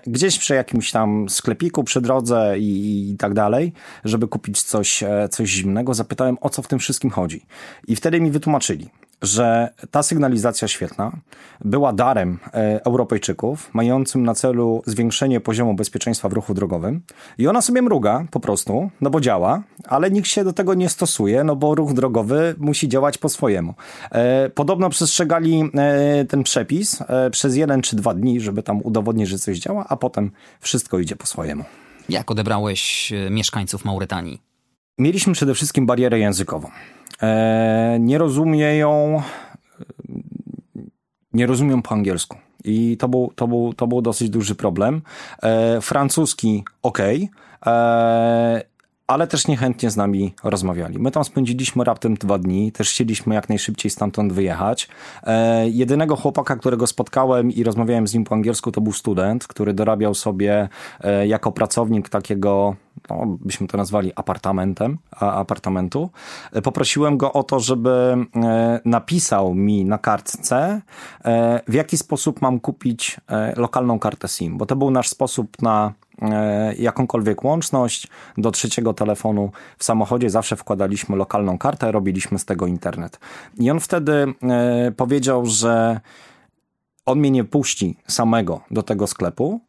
gdzieś przy jakimś tam sklepiku przy drodze i tak dalej, żeby kupić coś zimnego, zapytałem, o co w tym wszystkim chodzi. I wtedy mi wytłumaczyli, że ta sygnalizacja świetlna była darem Europejczyków, mającym na celu zwiększenie poziomu bezpieczeństwa w ruchu drogowym. I ona sobie mruga po prostu, no bo działa, ale nikt się do tego nie stosuje, no bo ruch drogowy musi działać po swojemu. Podobno przestrzegali ten przepis przez 1 czy 2 dni, żeby tam udowodnić, że coś działa, a potem wszystko idzie po swojemu. Jak odebrałeś mieszkańców Mauretanii? Mieliśmy przede wszystkim barierę językową. Nie rozumią po angielsku. I to był dosyć duży problem. Francuski okej, ale też niechętnie z nami rozmawiali. My tam spędziliśmy raptem 2 dni, też chcieliśmy jak najszybciej stamtąd wyjechać. Jedynego chłopaka, którego spotkałem i rozmawiałem z nim po angielsku, to był student, który dorabiał sobie jako pracownik takiego, no, byśmy to nazwali apartamentu. Poprosiłem go o to, żeby napisał mi na kartce, w jaki sposób mam kupić lokalną kartę SIM, bo to był nasz sposób na jakąkolwiek łączność do trzeciego telefonu w samochodzie. Zawsze wkładaliśmy lokalną kartę, robiliśmy z tego internet. I on wtedy powiedział, że on mnie nie puści samego do tego sklepu.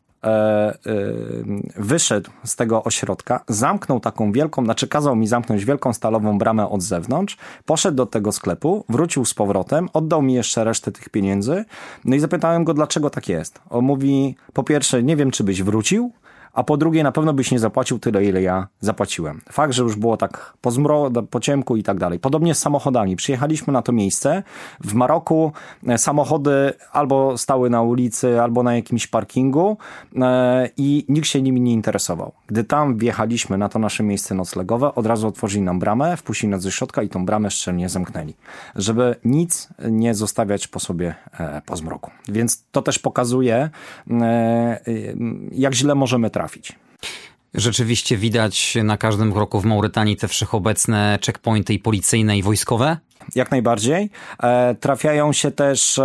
Wyszedł z tego ośrodka, zamknął taką wielką, kazał mi zamknąć wielką stalową bramę od zewnątrz, poszedł do tego sklepu, wrócił z powrotem, oddał mi jeszcze resztę tych pieniędzy, no i zapytałem go, dlaczego tak jest. On mówi, po pierwsze, nie wiem, czy byś wrócił, a po drugie, na pewno byś nie zapłacił tyle, ile ja zapłaciłem. Fakt, że już było tak po ciemku i tak dalej. Podobnie z samochodami. Przyjechaliśmy na to miejsce. W Maroku samochody albo stały na ulicy, albo na jakimś parkingu i nikt się nimi nie interesował. Gdy tam wjechaliśmy na to nasze miejsce noclegowe, od razu otworzyli nam bramę, wpuścili nas ze środka i tą bramę szczelnie zamknęli, żeby nic nie zostawiać po sobie po zmroku. Więc to też pokazuje, jak źle możemy trafić. Rzeczywiście widać na każdym kroku w Mauretanii te wszechobecne checkpointy i policyjne, i wojskowe? Jak najbardziej. Trafiają się też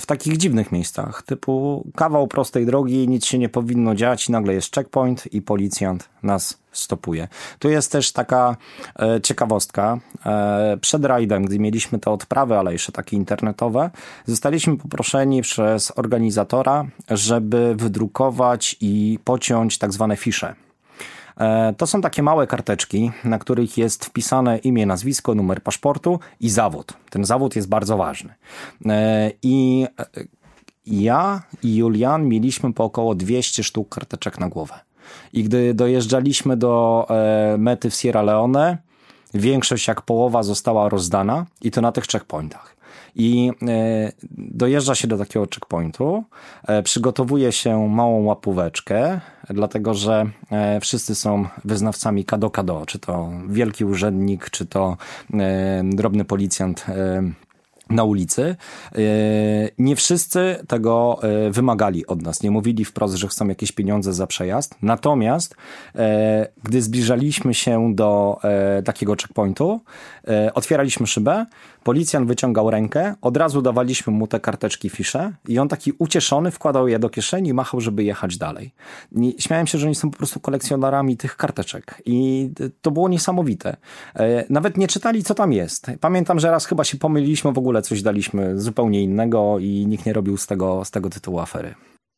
w takich dziwnych miejscach, typu kawał prostej drogi, nic się nie powinno dziać i nagle jest checkpoint i policjant nas stopuje. Tu jest też taka ciekawostka. Przed rajdem, gdy mieliśmy te odprawy, ale jeszcze takie internetowe, zostaliśmy poproszeni przez organizatora, żeby wydrukować i pociąć tak zwane fisze. To są takie małe karteczki, na których jest wpisane imię, nazwisko, numer paszportu i zawód. Ten zawód jest bardzo ważny. I ja i Julian mieliśmy po około 200 sztuk karteczek na głowę. I gdy dojeżdżaliśmy do mety w Sierra Leone, większość jak połowa została rozdana i to na tych checkpointach. I dojeżdża się do takiego checkpointu, przygotowuje się małą łapóweczkę, dlatego że wszyscy są wyznawcami kado-kado, czy to wielki urzędnik, czy to drobny policjant na ulicy. Nie wszyscy tego wymagali od nas. Nie mówili wprost, że chcą jakieś pieniądze za przejazd. Natomiast gdy zbliżaliśmy się do takiego checkpointu, otwieraliśmy szybę, policjant wyciągał rękę, od razu dawaliśmy mu te karteczki fisze i on taki ucieszony wkładał je do kieszeni i machał, żeby jechać dalej. I śmiałem się, że oni są po prostu kolekcjonerami tych karteczek i to było niesamowite. Nawet nie czytali, co tam jest. Pamiętam, że raz chyba się pomyliliśmy, w ogóle coś daliśmy zupełnie innego i nikt nie robił z tego tytułu afery.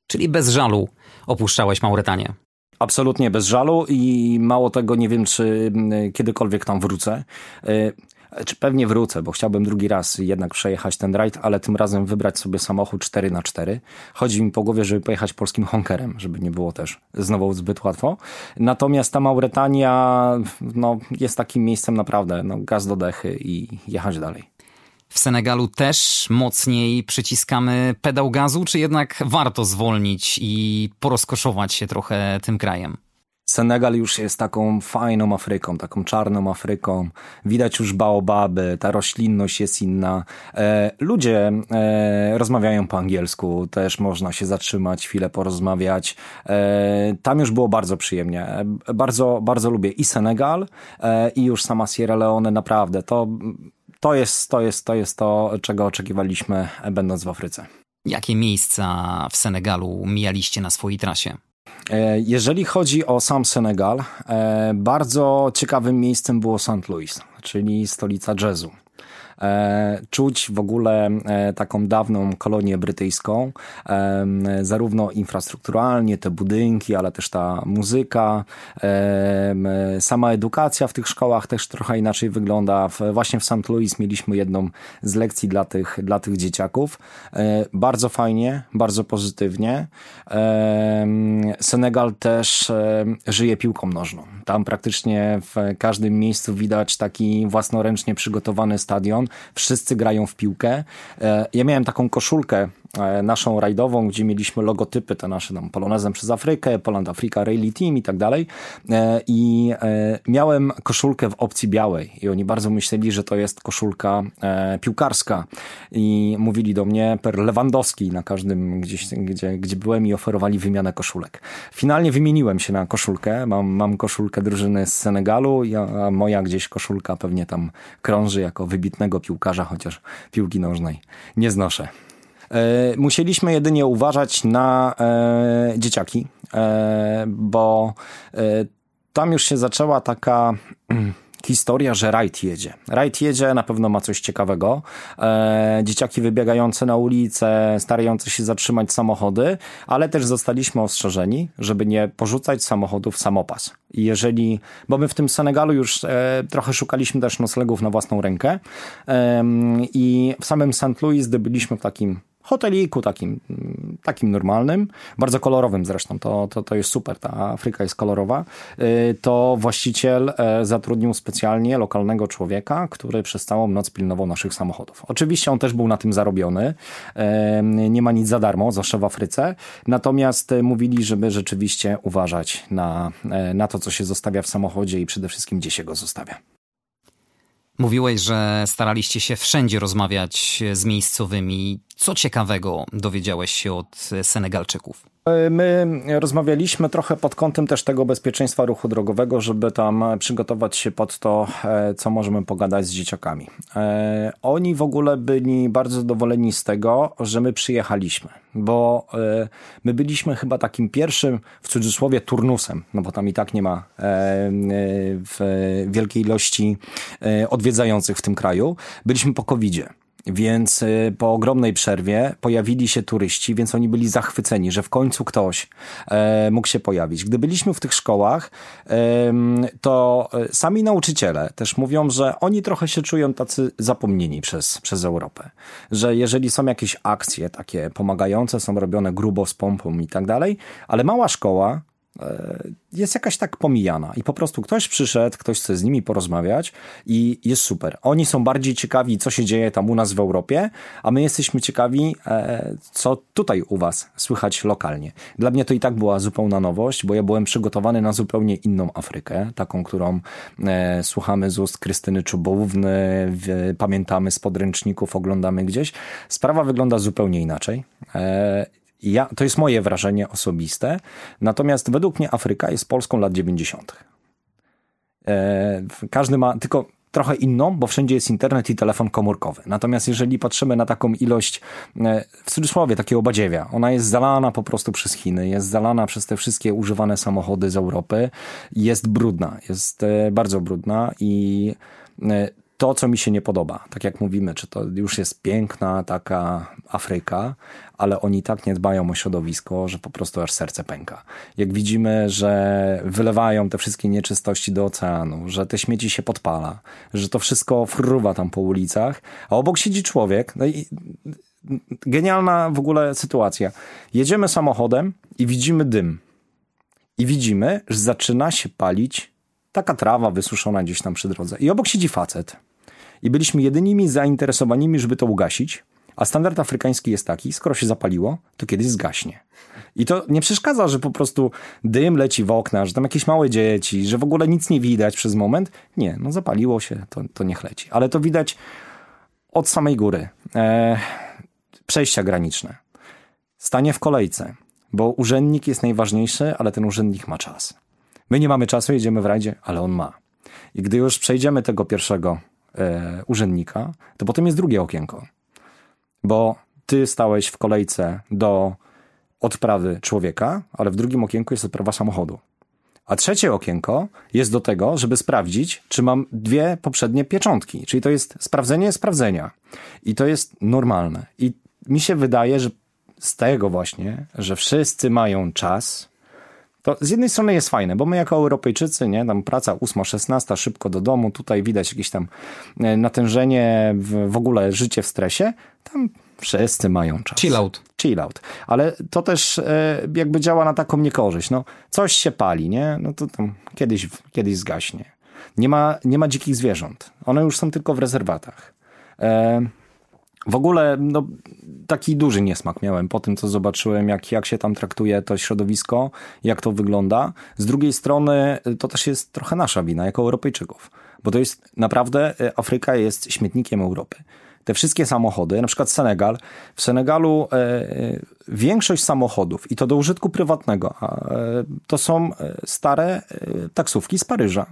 Czyli bez żalu opuszczałeś Mauretanię? Absolutnie bez żalu i mało tego, nie wiem, czy kiedykolwiek tam wrócę. Pewnie wrócę, bo chciałbym drugi raz jednak przejechać ten rajd, ale tym razem wybrać sobie samochód 4x4. Chodzi mi po głowie, żeby pojechać polskim honkerem, żeby nie było też znowu zbyt łatwo. Natomiast ta Mauretania jest takim miejscem naprawdę, gaz do dechy i jechać dalej. W Senegalu też mocniej przyciskamy pedał gazu, czy jednak warto zwolnić i porozkoszować się trochę tym krajem? Senegal już jest taką fajną Afryką, taką czarną Afryką. Widać już baobaby, ta roślinność jest inna. Ludzie rozmawiają po angielsku, też można się zatrzymać, chwilę porozmawiać. Tam już było bardzo przyjemnie. Bardzo, bardzo lubię i Senegal, i już sama Sierra Leone, naprawdę. To jest to, czego oczekiwaliśmy, będąc w Afryce. Jakie miejsca w Senegalu mijaliście na swojej trasie? Jeżeli chodzi o sam Senegal, bardzo ciekawym miejscem było Saint-Louis, czyli stolica jazzu. Czuć w ogóle taką dawną kolonię brytyjską, zarówno infrastrukturalnie, te budynki, ale też ta muzyka, sama edukacja w tych szkołach też trochę inaczej wygląda. Właśnie w St. Louis mieliśmy jedną z lekcji dla tych dzieciaków. Bardzo fajnie, bardzo pozytywnie. Senegal też żyje piłką nożną. Tam praktycznie w każdym miejscu widać taki własnoręcznie przygotowany stadion. Wszyscy grają w piłkę. Ja miałem taką koszulkę naszą rajdową, gdzie mieliśmy logotypy te nasze, Polonezem przez Afrykę, Poland Africa Rally Team i tak dalej. I miałem koszulkę w opcji białej i oni bardzo myśleli, że to jest koszulka piłkarska i mówili do mnie per Lewandowski na każdym gdzie byłem i oferowali wymianę koszulek. Finalnie wymieniłem się na koszulkę. Mam koszulkę drużyny z Senegalu, a moja gdzieś koszulka pewnie tam krąży jako wybitnego piłkarza, chociaż piłki nożnej nie znoszę. Musieliśmy jedynie uważać na dzieciaki, bo tam już się zaczęła taka historia, że rajd jedzie, na pewno ma coś ciekawego, dzieciaki wybiegające na ulicę, starające się zatrzymać samochody, ale też zostaliśmy ostrzeżeni, żeby nie porzucać samochodów samopas. Bo my w tym Senegalu już trochę szukaliśmy też noclegów na własną rękę i w samym St. Louis byliśmy w takim hoteliku, takim normalnym, bardzo kolorowym zresztą, to jest super, ta Afryka jest kolorowa, to właściciel zatrudnił specjalnie lokalnego człowieka, który przez całą noc pilnował naszych samochodów. Oczywiście on też był na tym zarobiony, nie ma nic za darmo, zawsze w Afryce, natomiast mówili, żeby rzeczywiście uważać na to, co się zostawia w samochodzie i przede wszystkim, gdzie się go zostawia. Mówiłeś, że staraliście się wszędzie rozmawiać z miejscowymi. Co ciekawego dowiedziałeś się od Senegalczyków? My rozmawialiśmy trochę pod kątem też tego bezpieczeństwa ruchu drogowego, żeby tam przygotować się pod to, co możemy pogadać z dzieciakami. Oni w ogóle byli bardzo zadowoleni z tego, że my przyjechaliśmy, bo my byliśmy chyba takim pierwszym, w cudzysłowie, turnusem, bo tam i tak nie ma w wielkiej ilości odwiedzających w tym kraju. Byliśmy po COVID-zie. Więc po ogromnej przerwie pojawili się turyści, więc oni byli zachwyceni, że w końcu ktoś mógł się pojawić. Gdy byliśmy w tych szkołach, to sami nauczyciele też mówią, że oni trochę się czują tacy zapomnieni przez Europę. Że jeżeli są jakieś akcje takie pomagające, są robione grubo z pompą i tak dalej, ale mała szkoła jest jakaś tak pomijana i po prostu ktoś przyszedł, ktoś chce z nimi porozmawiać i jest super. Oni są bardziej ciekawi, co się dzieje tam u nas w Europie, a my jesteśmy ciekawi, co tutaj u was słychać lokalnie. Dla mnie to i tak była zupełna nowość, bo ja byłem przygotowany na zupełnie inną Afrykę, taką, którą słuchamy z ust Krystyny Czubówny, pamiętamy z podręczników, oglądamy gdzieś. Sprawa wygląda zupełnie inaczej. To jest moje wrażenie osobiste, natomiast według mnie Afryka jest Polską lat 90. Każdy ma tylko trochę inną, bo wszędzie jest internet i telefon komórkowy. Natomiast jeżeli patrzymy na taką ilość, w cudzysłowie, takiego badziewia, ona jest zalana po prostu przez Chiny, jest zalana przez te wszystkie używane samochody z Europy, jest brudna, jest bardzo brudna i to, co mi się nie podoba. Tak jak mówimy, czy to już jest piękna taka Afryka, ale oni tak nie dbają o środowisko, że po prostu aż serce pęka. Jak widzimy, że wylewają te wszystkie nieczystości do oceanu, że te śmieci się podpala, że to wszystko fruwa tam po ulicach, a obok siedzi człowiek. No i genialna w ogóle sytuacja. Jedziemy samochodem i widzimy dym. I widzimy, że zaczyna się palić taka trawa wysuszona gdzieś tam przy drodze. I obok siedzi facet. I byliśmy jedynymi zainteresowanymi, żeby to ugasić. A standard afrykański jest taki, skoro się zapaliło, to kiedyś zgaśnie. I to nie przeszkadza, że po prostu dym leci w okna, że tam jakieś małe dzieci, że w ogóle nic nie widać przez moment. Nie, no zapaliło się, to niech leci. Ale to widać od samej góry. Przejścia graniczne. Stanie w kolejce, bo urzędnik jest najważniejszy, ale ten urzędnik ma czas. My nie mamy czasu, jedziemy w rajdzie, ale on ma. I gdy już przejdziemy tego pierwszego urzędnika, to potem jest drugie okienko. Bo ty stałeś w kolejce do odprawy człowieka, ale w drugim okienku jest odprawa samochodu. A trzecie okienko jest do tego, żeby sprawdzić, czy mam dwie poprzednie pieczątki. Czyli to jest sprawdzenie sprawdzenia. I to jest normalne. I mi się wydaje, że z tego właśnie, że wszyscy mają czas, to z jednej strony jest fajne, bo my jako Europejczycy, nie, tam praca 8, 16, szybko do domu, tutaj widać jakieś tam natężenie, w ogóle życie w stresie, tam wszyscy mają czas. Chill out. Ale to też jakby działa na taką niekorzyść. No, coś się pali, nie? No to tam kiedyś zgaśnie. Nie ma dzikich zwierząt. One już są tylko w rezerwatach. W ogóle no, taki duży niesmak miałem po tym, co zobaczyłem, jak się tam traktuje to środowisko, jak to wygląda. Z drugiej strony to też jest trochę nasza wina jako Europejczyków, bo to jest naprawdę, Afryka jest śmietnikiem Europy. Te wszystkie samochody, na przykład Senegal. W Senegalu większość samochodów, i to do użytku prywatnego, to są stare taksówki z Paryża.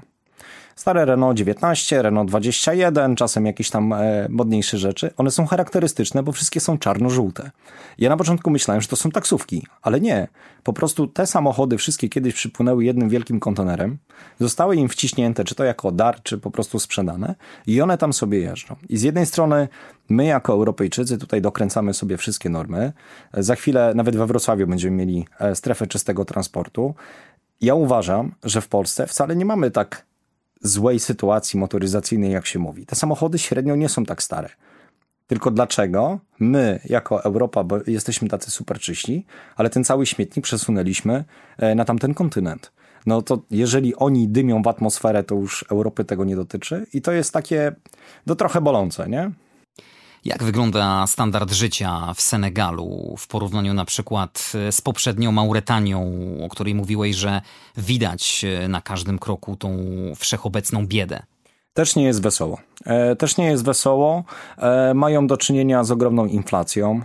Stare Renault 19, Renault 21, czasem jakieś tam modniejsze rzeczy. One są charakterystyczne, bo wszystkie są czarno-żółte. Ja na początku myślałem, że to są taksówki, ale nie. Po prostu te samochody wszystkie kiedyś przypłynęły jednym wielkim kontenerem, zostały im wciśnięte, czy to jako dar, czy po prostu sprzedane i one tam sobie jeżdżą. I z jednej strony my jako Europejczycy tutaj dokręcamy sobie wszystkie normy. Za chwilę nawet we Wrocławiu będziemy mieli strefę czystego transportu. Ja uważam, że w Polsce wcale nie mamy tak złej sytuacji motoryzacyjnej, jak się mówi. Te samochody średnio nie są tak stare. Tylko dlaczego my, jako Europa, bo jesteśmy tacy super czyści, ale ten cały śmietnik przesunęliśmy na tamten kontynent. No to jeżeli oni dymią w atmosferę, to już Europy tego nie dotyczy i to jest takie no, trochę bolące, nie? Jak wygląda standard życia w Senegalu w porównaniu na przykład z poprzednią Mauretanią, o której mówiłeś, że widać na każdym kroku tą wszechobecną biedę? Też nie jest wesoło. Mają do czynienia z ogromną inflacją.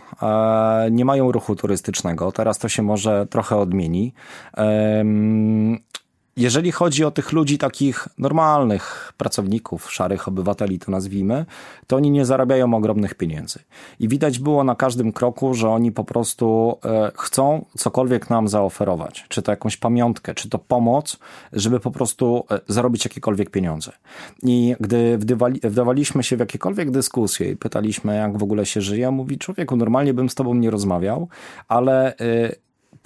Nie mają ruchu turystycznego. Teraz to się może trochę odmieni. Jeżeli chodzi o tych ludzi takich normalnych pracowników, szarych obywateli to nazwijmy, to oni nie zarabiają ogromnych pieniędzy. I widać było na każdym kroku, że oni po prostu chcą cokolwiek nam zaoferować. Czy to jakąś pamiątkę, czy to pomoc, żeby po prostu zarobić jakiekolwiek pieniądze. I gdy wdawaliśmy się w jakiekolwiek dyskusje i pytaliśmy, jak w ogóle się żyje, mówi człowieku, normalnie bym z tobą nie rozmawiał, ale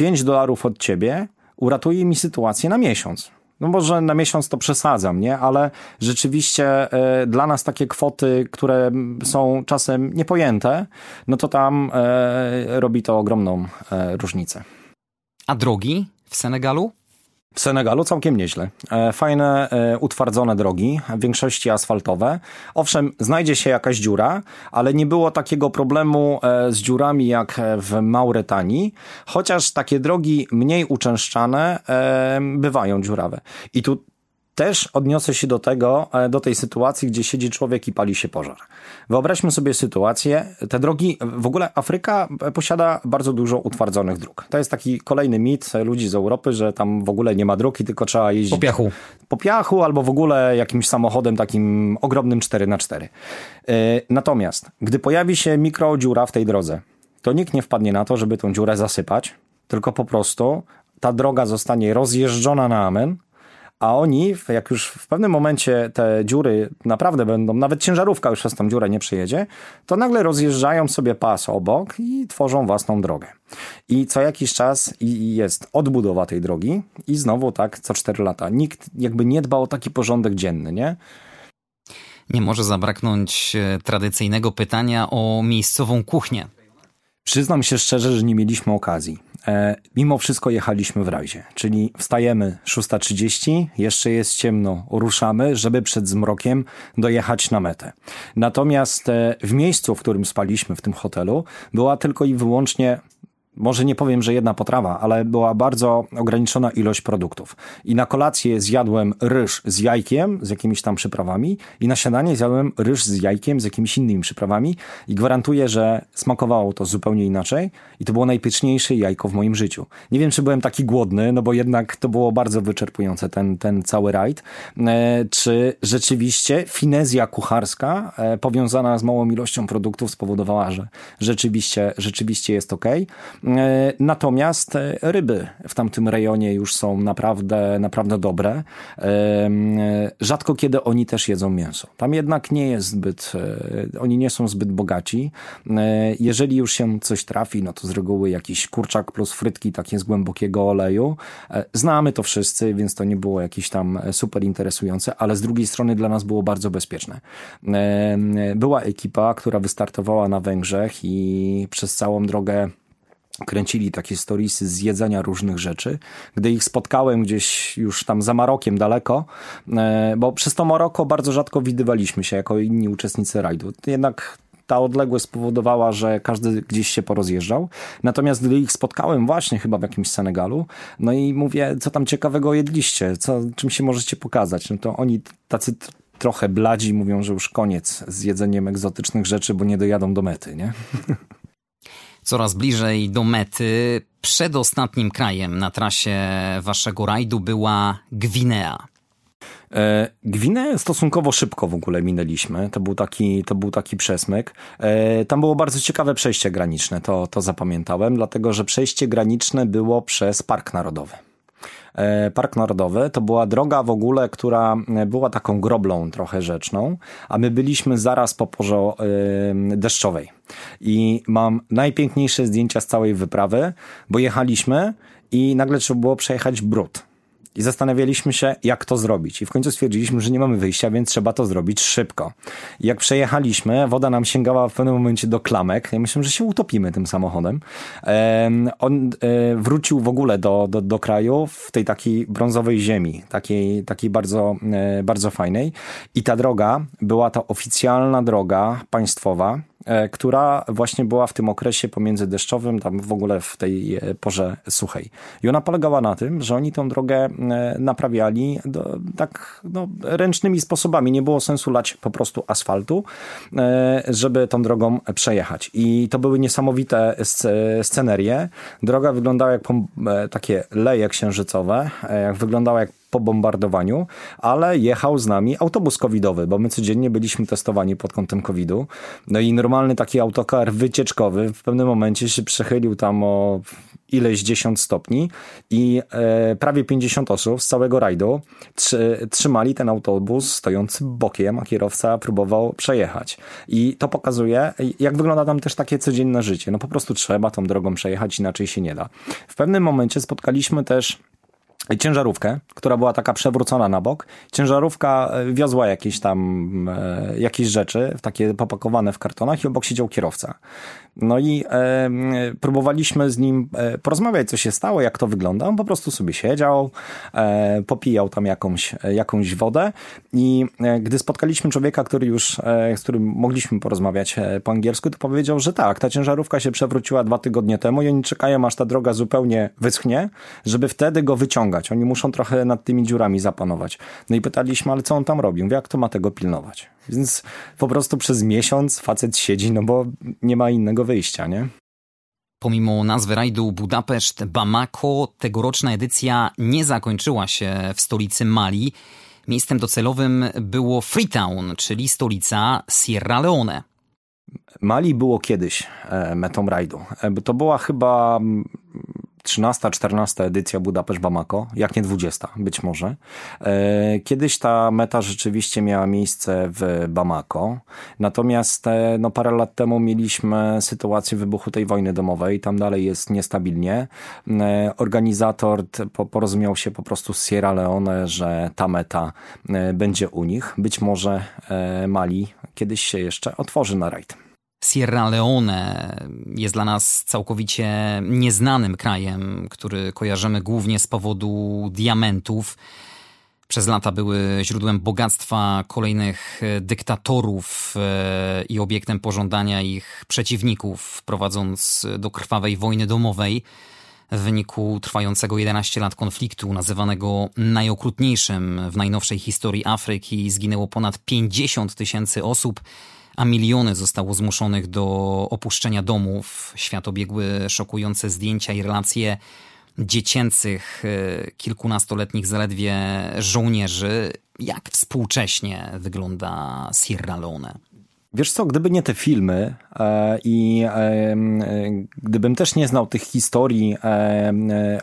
$5 od ciebie uratuje mi sytuację na miesiąc. No może na miesiąc to przesadzam, nie? Ale rzeczywiście dla nas takie kwoty, które są czasem niepojęte, no to tam robi to ogromną różnicę. A drogi w Senegalu? W Senegalu całkiem nieźle. Fajne, utwardzone drogi, w większości asfaltowe. Owszem, znajdzie się jakaś dziura, ale nie było takiego problemu z dziurami jak w Mauretanii, chociaż takie drogi mniej uczęszczane bywają dziurawe. I tu też odniosę się do tej sytuacji, gdzie siedzi człowiek i pali się pożar. Wyobraźmy sobie sytuację, te drogi, w ogóle Afryka posiada bardzo dużo utwardzonych dróg. To jest taki kolejny mit ludzi z Europy, że tam w ogóle nie ma dróg i tylko trzeba jeździć po piachu albo w ogóle jakimś samochodem takim ogromnym 4x4. Natomiast, gdy pojawi się mikrodziura w tej drodze, to nikt nie wpadnie na to, żeby tą dziurę zasypać, tylko po prostu ta droga zostanie rozjeżdżona na amen, a oni, jak już w pewnym momencie te dziury naprawdę będą, nawet ciężarówka już przez tą dziurę nie przyjedzie, to nagle rozjeżdżają sobie pas obok i tworzą własną drogę. I co jakiś czas jest odbudowa tej drogi i znowu tak co 4 lata. Nikt jakby nie dba o taki porządek dzienny, nie? Nie może zabraknąć tradycyjnego pytania o miejscową kuchnię. Przyznam się szczerze, że nie mieliśmy okazji. Mimo wszystko jechaliśmy w rajzie, czyli wstajemy 6:30, jeszcze jest ciemno, ruszamy, żeby przed zmrokiem dojechać na metę. Natomiast w miejscu, w którym spaliśmy, w tym hotelu, była tylko i wyłącznie, może nie powiem, że jedna potrawa, ale była bardzo ograniczona ilość produktów. I na kolację zjadłem ryż z jajkiem, z jakimiś tam przyprawami, i na śniadanie zjadłem ryż z jajkiem, z jakimiś innymi przyprawami, i gwarantuję, że smakowało to zupełnie inaczej i to było najpyszniejsze jajko w moim życiu. Nie wiem, czy byłem taki głodny, no bo jednak to było bardzo wyczerpujące, ten cały rajd. Czy rzeczywiście finezja kucharska powiązana z małą ilością produktów spowodowała, że rzeczywiście jest okej. Natomiast ryby w tamtym rejonie już są naprawdę, naprawdę dobre. Rzadko kiedy oni też jedzą mięso. Tam jednak oni nie są zbyt bogaci. Jeżeli już się coś trafi, no to z reguły jakiś kurczak plus frytki takie z głębokiego oleju. Znamy to wszyscy, więc to nie było jakieś tam super interesujące, ale z drugiej strony dla nas było bardzo bezpieczne. Była ekipa, która wystartowała na Węgrzech i przez całą drogę kręcili takie storiesy z jedzenia różnych rzeczy. Gdy ich spotkałem gdzieś już tam za Marokiem daleko, bo przez to Maroko bardzo rzadko widywaliśmy się jako inni uczestnicy rajdu. Jednak ta odległość spowodowała, że każdy gdzieś się porozjeżdżał. Natomiast gdy ich spotkałem właśnie chyba w jakimś Senegalu, no i mówię, co tam ciekawego jedliście, czym się możecie pokazać. No to oni tacy trochę bladzi mówią, że już koniec z jedzeniem egzotycznych rzeczy, bo nie dojadą do mety, nie? Coraz bliżej do mety, przedostatnim krajem na trasie waszego rajdu była Gwinea. Gwineę stosunkowo szybko w ogóle minęliśmy. To był taki przesmyk. Tam było bardzo ciekawe przejście graniczne, to zapamiętałem, dlatego że przejście graniczne było przez Park Narodowy. Park Narodowy to była droga w ogóle, która była taką groblą trochę rzeczną, a my byliśmy zaraz po porze deszczowej. I mam najpiękniejsze zdjęcia z całej wyprawy, bo jechaliśmy i nagle trzeba było przejechać brud. I zastanawialiśmy się, jak to zrobić. I w końcu stwierdziliśmy, że nie mamy wyjścia, więc trzeba to zrobić szybko. I jak przejechaliśmy, woda nam sięgała w pewnym momencie do klamek. Ja myślałem, że się utopimy tym samochodem. On wrócił w ogóle do kraju w tej takiej brązowej ziemi, takiej bardzo, bardzo fajnej. I ta droga była to oficjalna droga państwowa, która właśnie była w tym okresie pomiędzy deszczowym, tam w ogóle w tej porze suchej. I ona polegała na tym, że oni tą drogę naprawiali ręcznymi sposobami. Nie było sensu lać po prostu asfaltu, żeby tą drogą przejechać. I to były niesamowite scenerie. Droga wyglądała jak takie leje księżycowe, wyglądała jak po bombardowaniu, ale jechał z nami autobus covidowy, bo my codziennie byliśmy testowani pod kątem covidu. No i normalny taki autokar wycieczkowy w pewnym momencie się przechylił tam o ileś 10 stopni i prawie 50 osób z całego rajdu trzymali ten autobus stojący bokiem, a kierowca próbował przejechać. I to pokazuje, jak wygląda tam też takie codzienne życie. No po prostu trzeba tą drogą przejechać, inaczej się nie da. W pewnym momencie spotkaliśmy też ciężarówkę, która była taka przewrócona na bok. Ciężarówka wiozła jakieś rzeczy, takie popakowane w kartonach, i obok siedział kierowca. No i próbowaliśmy z nim porozmawiać, co się stało, jak to wygląda. On po prostu sobie siedział, popijał tam jakąś wodę, i gdy spotkaliśmy człowieka, z którym mogliśmy porozmawiać po angielsku, to powiedział, że tak, ta ciężarówka się przewróciła 2 tygodnie temu i oni czekają, aż ta droga zupełnie wyschnie, żeby wtedy go wyciągać. Oni muszą trochę nad tymi dziurami zapanować. No i pytaliśmy, ale co on tam robi? Mówię, jak to ma tego pilnować? Więc po prostu przez miesiąc facet siedzi, no bo nie ma innego wyjścia, nie? Pomimo nazwy rajdu Budapeszt-Bamako, tegoroczna edycja nie zakończyła się w stolicy Mali. Miejscem docelowym było Freetown, czyli stolica Sierra Leone. Mali było kiedyś metą rajdu. To była chyba 13-14 edycja Budapeszt-Bamako, jak nie 20 być może. Kiedyś ta meta rzeczywiście miała miejsce w Bamako, natomiast no, parę lat temu mieliśmy sytuację wybuchu tej wojny domowej, tam dalej jest niestabilnie. Organizator porozumiał się po prostu z Sierra Leone, że ta meta będzie u nich. Być może Mali kiedyś się jeszcze otworzy na rajd. Sierra Leone jest dla nas całkowicie nieznanym krajem, który kojarzymy głównie z powodu diamentów. Przez lata były źródłem bogactwa kolejnych dyktatorów i obiektem pożądania ich przeciwników, prowadząc do krwawej wojny domowej w wyniku trwającego 11 lat konfliktu, nazywanego najokrutniejszym w najnowszej historii Afryki. Zginęło ponad 50 000 osób, a miliony zostało zmuszonych do opuszczenia domów. Świat obiegły szokujące zdjęcia i relacje dziecięcych, kilkunastoletnich zaledwie żołnierzy. Jak współcześnie wygląda Sierra Leone? Wiesz co, gdyby nie te filmy i gdybym też nie znał tych historii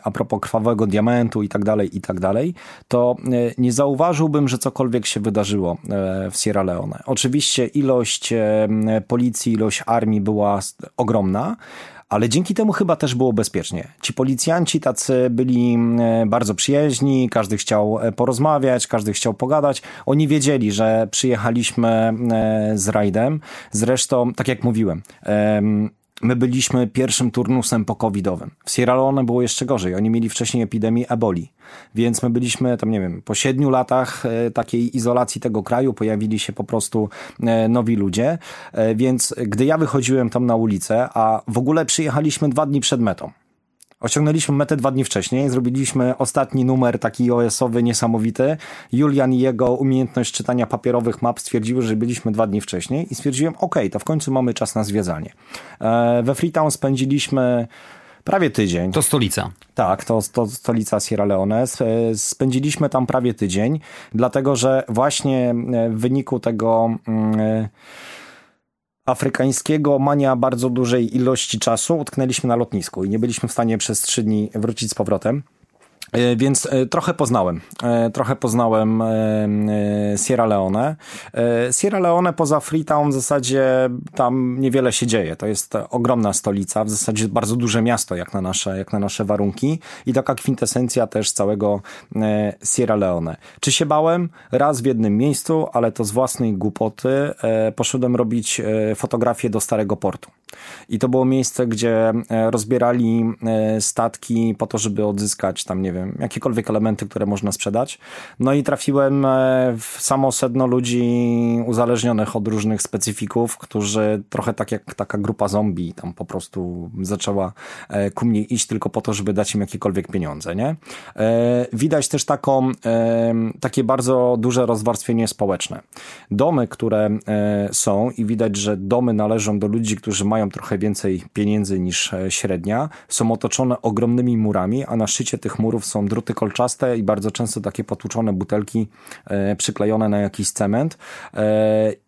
a propos krwawego diamentu i tak dalej, to nie zauważyłbym, że cokolwiek się wydarzyło w Sierra Leone. Oczywiście ilość policji, ilość armii była ogromna, ale dzięki temu chyba też było bezpiecznie. Ci policjanci tacy byli bardzo przyjaźni, każdy chciał porozmawiać, każdy chciał pogadać. Oni wiedzieli, że przyjechaliśmy z rajdem. Zresztą, tak jak mówiłem, my byliśmy pierwszym turnusem po-covidowym. W Sierra Leone było jeszcze gorzej. Oni mieli wcześniej epidemię eboli. Więc my byliśmy tam, nie wiem, po 7 latach takiej izolacji tego kraju pojawili się po prostu nowi ludzie. Więc gdy ja wychodziłem tam na ulicę, a w ogóle przyjechaliśmy 2 dni przed metą. Osiągnęliśmy metę 2 dni wcześniej, zrobiliśmy ostatni numer taki OS-owy niesamowity. Julian i jego umiejętność czytania papierowych map stwierdziły, że byliśmy 2 dni wcześniej i stwierdziłem, okej, to w końcu mamy czas na zwiedzanie. We Freetown spędziliśmy prawie tydzień. To stolica. Tak, to stolica Sierra Leone. Spędziliśmy tam prawie tydzień, dlatego że właśnie w wyniku tego afrykańskiego mania bardzo dużej ilości czasu utknęliśmy na lotnisku i nie byliśmy w stanie przez 3 dni wrócić z powrotem. Więc trochę poznałem Sierra Leone. Sierra Leone poza Freetown w zasadzie tam niewiele się dzieje. To jest ogromna stolica, w zasadzie bardzo duże miasto jak na nasze warunki i taka kwintesencja też całego Sierra Leone. Czy się bałem? Raz w jednym miejscu, ale to z własnej głupoty poszedłem robić fotografię do Starego Portu. I to było miejsce, gdzie rozbierali statki po to, żeby odzyskać tam, nie wiem, jakiekolwiek elementy, które można sprzedać. No i trafiłem w samo sedno ludzi uzależnionych od różnych specyfików, którzy trochę tak jak taka grupa zombie tam po prostu zaczęła ku mnie iść tylko po to, żeby dać im jakiekolwiek pieniądze, nie? Widać też takie bardzo duże rozwarstwienie społeczne. Domy, które są i widać, że domy należą do ludzi, którzy mają trochę więcej pieniędzy niż średnia, są otoczone ogromnymi murami, a na szczycie tych murów są druty kolczaste i bardzo często takie potłuczone butelki przyklejone na jakiś cement.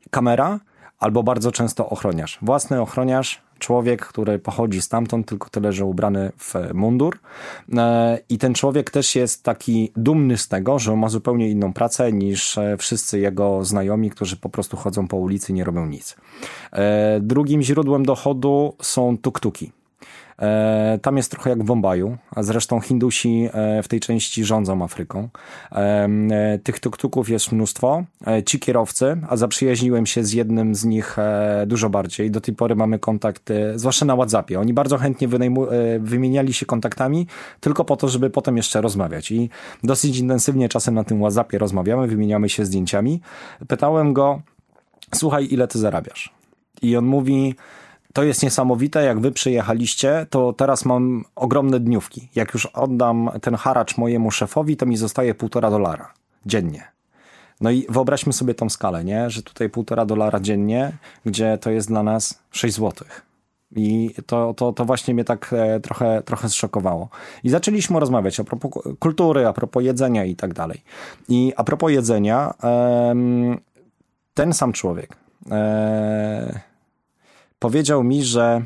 Kamera albo bardzo często ochroniarz. Własny ochroniarz, człowiek, który pochodzi stamtąd, tylko tyle, że ubrany w mundur. I ten człowiek też jest taki dumny z tego, że ma zupełnie inną pracę niż wszyscy jego znajomi, którzy po prostu chodzą po ulicy i nie robią nic. Drugim źródłem dochodu są tuk-tuki. Tam jest trochę jak w Bombaju, a zresztą Hindusi w tej części rządzą Afryką. Tych tuk-tuków jest mnóstwo. Ci kierowcy, a zaprzyjaźniłem się z jednym z nich dużo bardziej. Do tej pory mamy kontakt, zwłaszcza na WhatsAppie. Oni bardzo chętnie wymieniali się kontaktami tylko po to, żeby potem jeszcze rozmawiać. I dosyć intensywnie czasem na tym WhatsAppie rozmawiamy, wymieniamy się zdjęciami. Pytałem go, słuchaj, ile ty zarabiasz? I on mówi... To jest niesamowite, jak wy przyjechaliście, to teraz mam ogromne dniówki. Jak już oddam ten haracz mojemu szefowi, to mi zostaje $1,5 dziennie. No i wyobraźmy sobie tą skalę, nie? Że tutaj $1,5 dziennie, gdzie to jest dla nas 6 złotych. I to właśnie mnie tak trochę zszokowało. I zaczęliśmy rozmawiać a propos kultury, a propos jedzenia i tak dalej. I a propos jedzenia, ten sam człowiek... Powiedział mi, że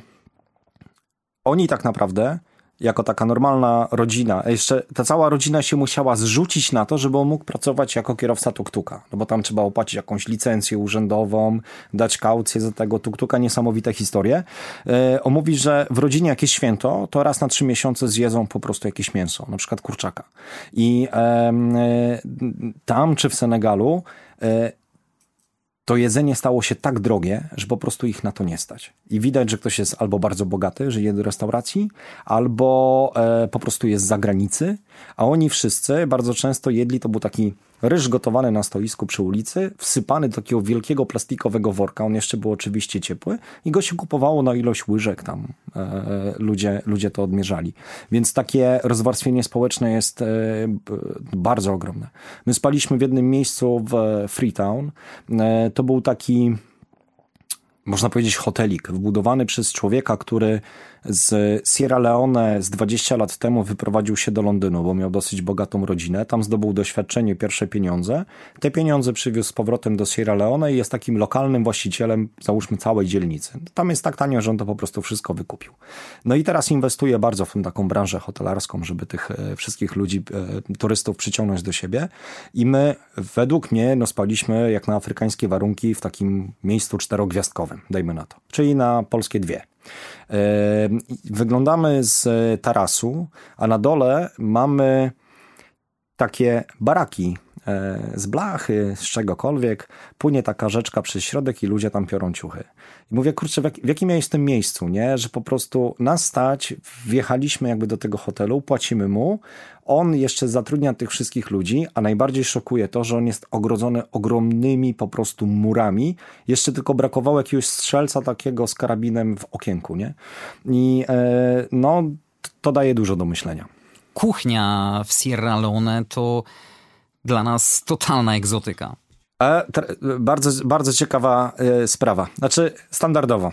oni tak naprawdę jako taka normalna rodzina. A jeszcze ta cała rodzina się musiała zrzucić na to, żeby on mógł pracować jako kierowca tuk-tuka. No bo tam trzeba opłacić jakąś licencję urzędową, dać kaucję za tego tuk-tuka. Niesamowite historie. On mówi, że w rodzinie jakieś święto, to raz na 3 miesiące zjedzą po prostu jakieś mięso, na przykład kurczaka. I tam czy w Senegalu to jedzenie stało się tak drogie, że po prostu ich na to nie stać. I widać, że ktoś jest albo bardzo bogaty, że je do restauracji, albo po prostu jest z zagranicy, a oni wszyscy bardzo często jedli, to był taki ryż gotowany na stoisku przy ulicy, wsypany do takiego wielkiego plastikowego worka, on jeszcze był oczywiście ciepły i go się kupowało na ilość łyżek tam. Ludzie to odmierzali. Więc takie rozwarstwienie społeczne jest bardzo ogromne. My spaliśmy w jednym miejscu w Freetown. To był taki, można powiedzieć, hotelik wbudowany przez człowieka, który z Sierra Leone z 20 lat temu wyprowadził się do Londynu, bo miał dosyć bogatą rodzinę. Tam zdobył doświadczenie, pierwsze pieniądze. Te pieniądze przywiózł z powrotem do Sierra Leone i jest takim lokalnym właścicielem, załóżmy, całej dzielnicy. Tam jest tak tanio, że on to po prostu wszystko wykupił. No i teraz inwestuje bardzo w tą taką branżę hotelarską, żeby tych wszystkich ludzi, turystów przyciągnąć do siebie. I my, według mnie, no spaliśmy jak na afrykańskie warunki w takim miejscu 4-gwiazdkowym, dajmy na to. Czyli na polskie 2. Wyglądamy z tarasu, a na dole mamy takie baraki z blachy, z czegokolwiek. Płynie taka rzeczka przez środek i ludzie tam piorą ciuchy. I mówię, kurczę, w jakim ja jestem miejscu, nie? Że po prostu nas stać, wjechaliśmy jakby do tego hotelu, płacimy mu, on jeszcze zatrudnia tych wszystkich ludzi, a najbardziej szokuje to, że on jest ogrodzony ogromnymi po prostu murami. Jeszcze tylko brakowało jakiegoś strzelca takiego z karabinem w okienku, nie? I no, to daje dużo do myślenia. Kuchnia w Sierra Leone to dla nas totalna egzotyka. Bardzo, bardzo ciekawa sprawa. Znaczy, standardowo.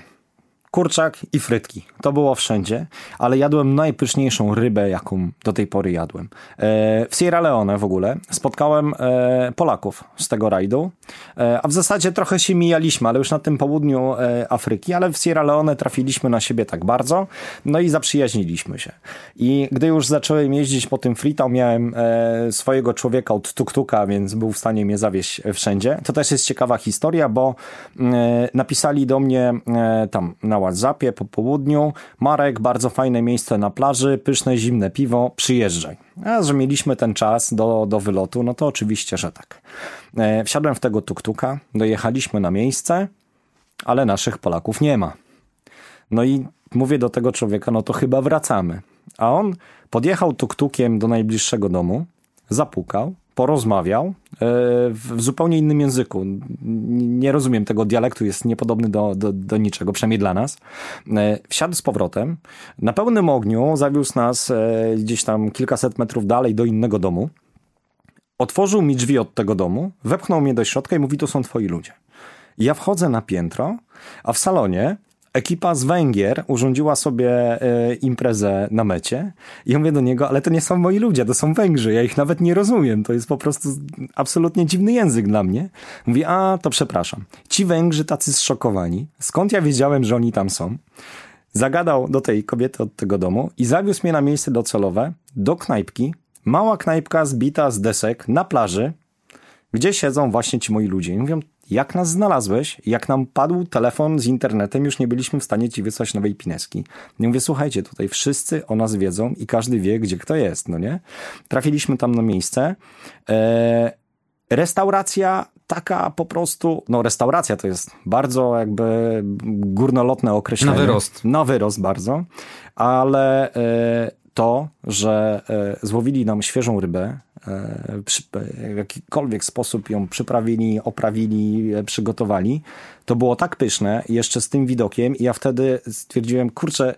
Kurczak i frytki. To było wszędzie, ale jadłem najpyszniejszą rybę, jaką do tej pory jadłem. W Sierra Leone w ogóle spotkałem Polaków z tego rajdu, a w zasadzie trochę się mijaliśmy, ale już na tym południu Afryki, ale w Sierra Leone trafiliśmy na siebie tak bardzo, no i zaprzyjaźniliśmy się. I gdy już zacząłem jeździć po tym Freetown, miałem swojego człowieka od tuk-tuka, więc był w stanie mnie zawieźć wszędzie. To też jest ciekawa historia, bo napisali do mnie tam na WhatsAppie po południu: Marek, bardzo fajne miejsce na plaży, pyszne, zimne piwo, przyjeżdżaj. A że mieliśmy ten czas do wylotu, no to oczywiście, że tak. Wsiadłem w tego tuk-tuka, dojechaliśmy na miejsce, ale naszych Polaków nie ma. No i mówię do tego człowieka, no to chyba wracamy. A on podjechał tuk-tukiem do najbliższego domu, zapukał, porozmawiał w zupełnie innym języku. Nie rozumiem tego dialektu, jest niepodobny do niczego, przynajmniej dla nas. Wsiadł z powrotem, na pełnym ogniu zawiózł nas gdzieś tam kilkaset metrów dalej do innego domu. Otworzył mi drzwi od tego domu, wepchnął mnie do środka i mówi: to są twoi ludzie. Ja wchodzę na piętro, a w salonie ekipa z Węgier urządziła sobie imprezę na mecie i ja mówię do niego, ale to nie są moi ludzie, to są Węgrzy, ja ich nawet nie rozumiem, to jest po prostu absolutnie dziwny język dla mnie. Mówi, a to przepraszam, ci Węgrzy tacy zszokowani, skąd ja wiedziałem, że oni tam są? Zagadał do tej kobiety od tego domu i zawiózł mnie na miejsce docelowe, do knajpki, mała knajpka zbita z desek na plaży, gdzie siedzą właśnie ci moi ludzie. I mówią, jak nas znalazłeś, jak nam padł telefon z internetem, już nie byliśmy w stanie ci wysłać nowej pineski. I mówię, słuchajcie, tutaj wszyscy o nas wiedzą i każdy wie, gdzie kto jest, no nie? Trafiliśmy tam na miejsce. Restauracja taka po prostu, no restauracja to jest bardzo jakby górnolotne określenie. Na wyrost bardzo, ale to, że złowili nam świeżą rybę, w jakikolwiek sposób ją przyprawili, oprawili, przygotowali, to było tak pyszne, jeszcze z tym widokiem, i ja wtedy stwierdziłem, kurczę,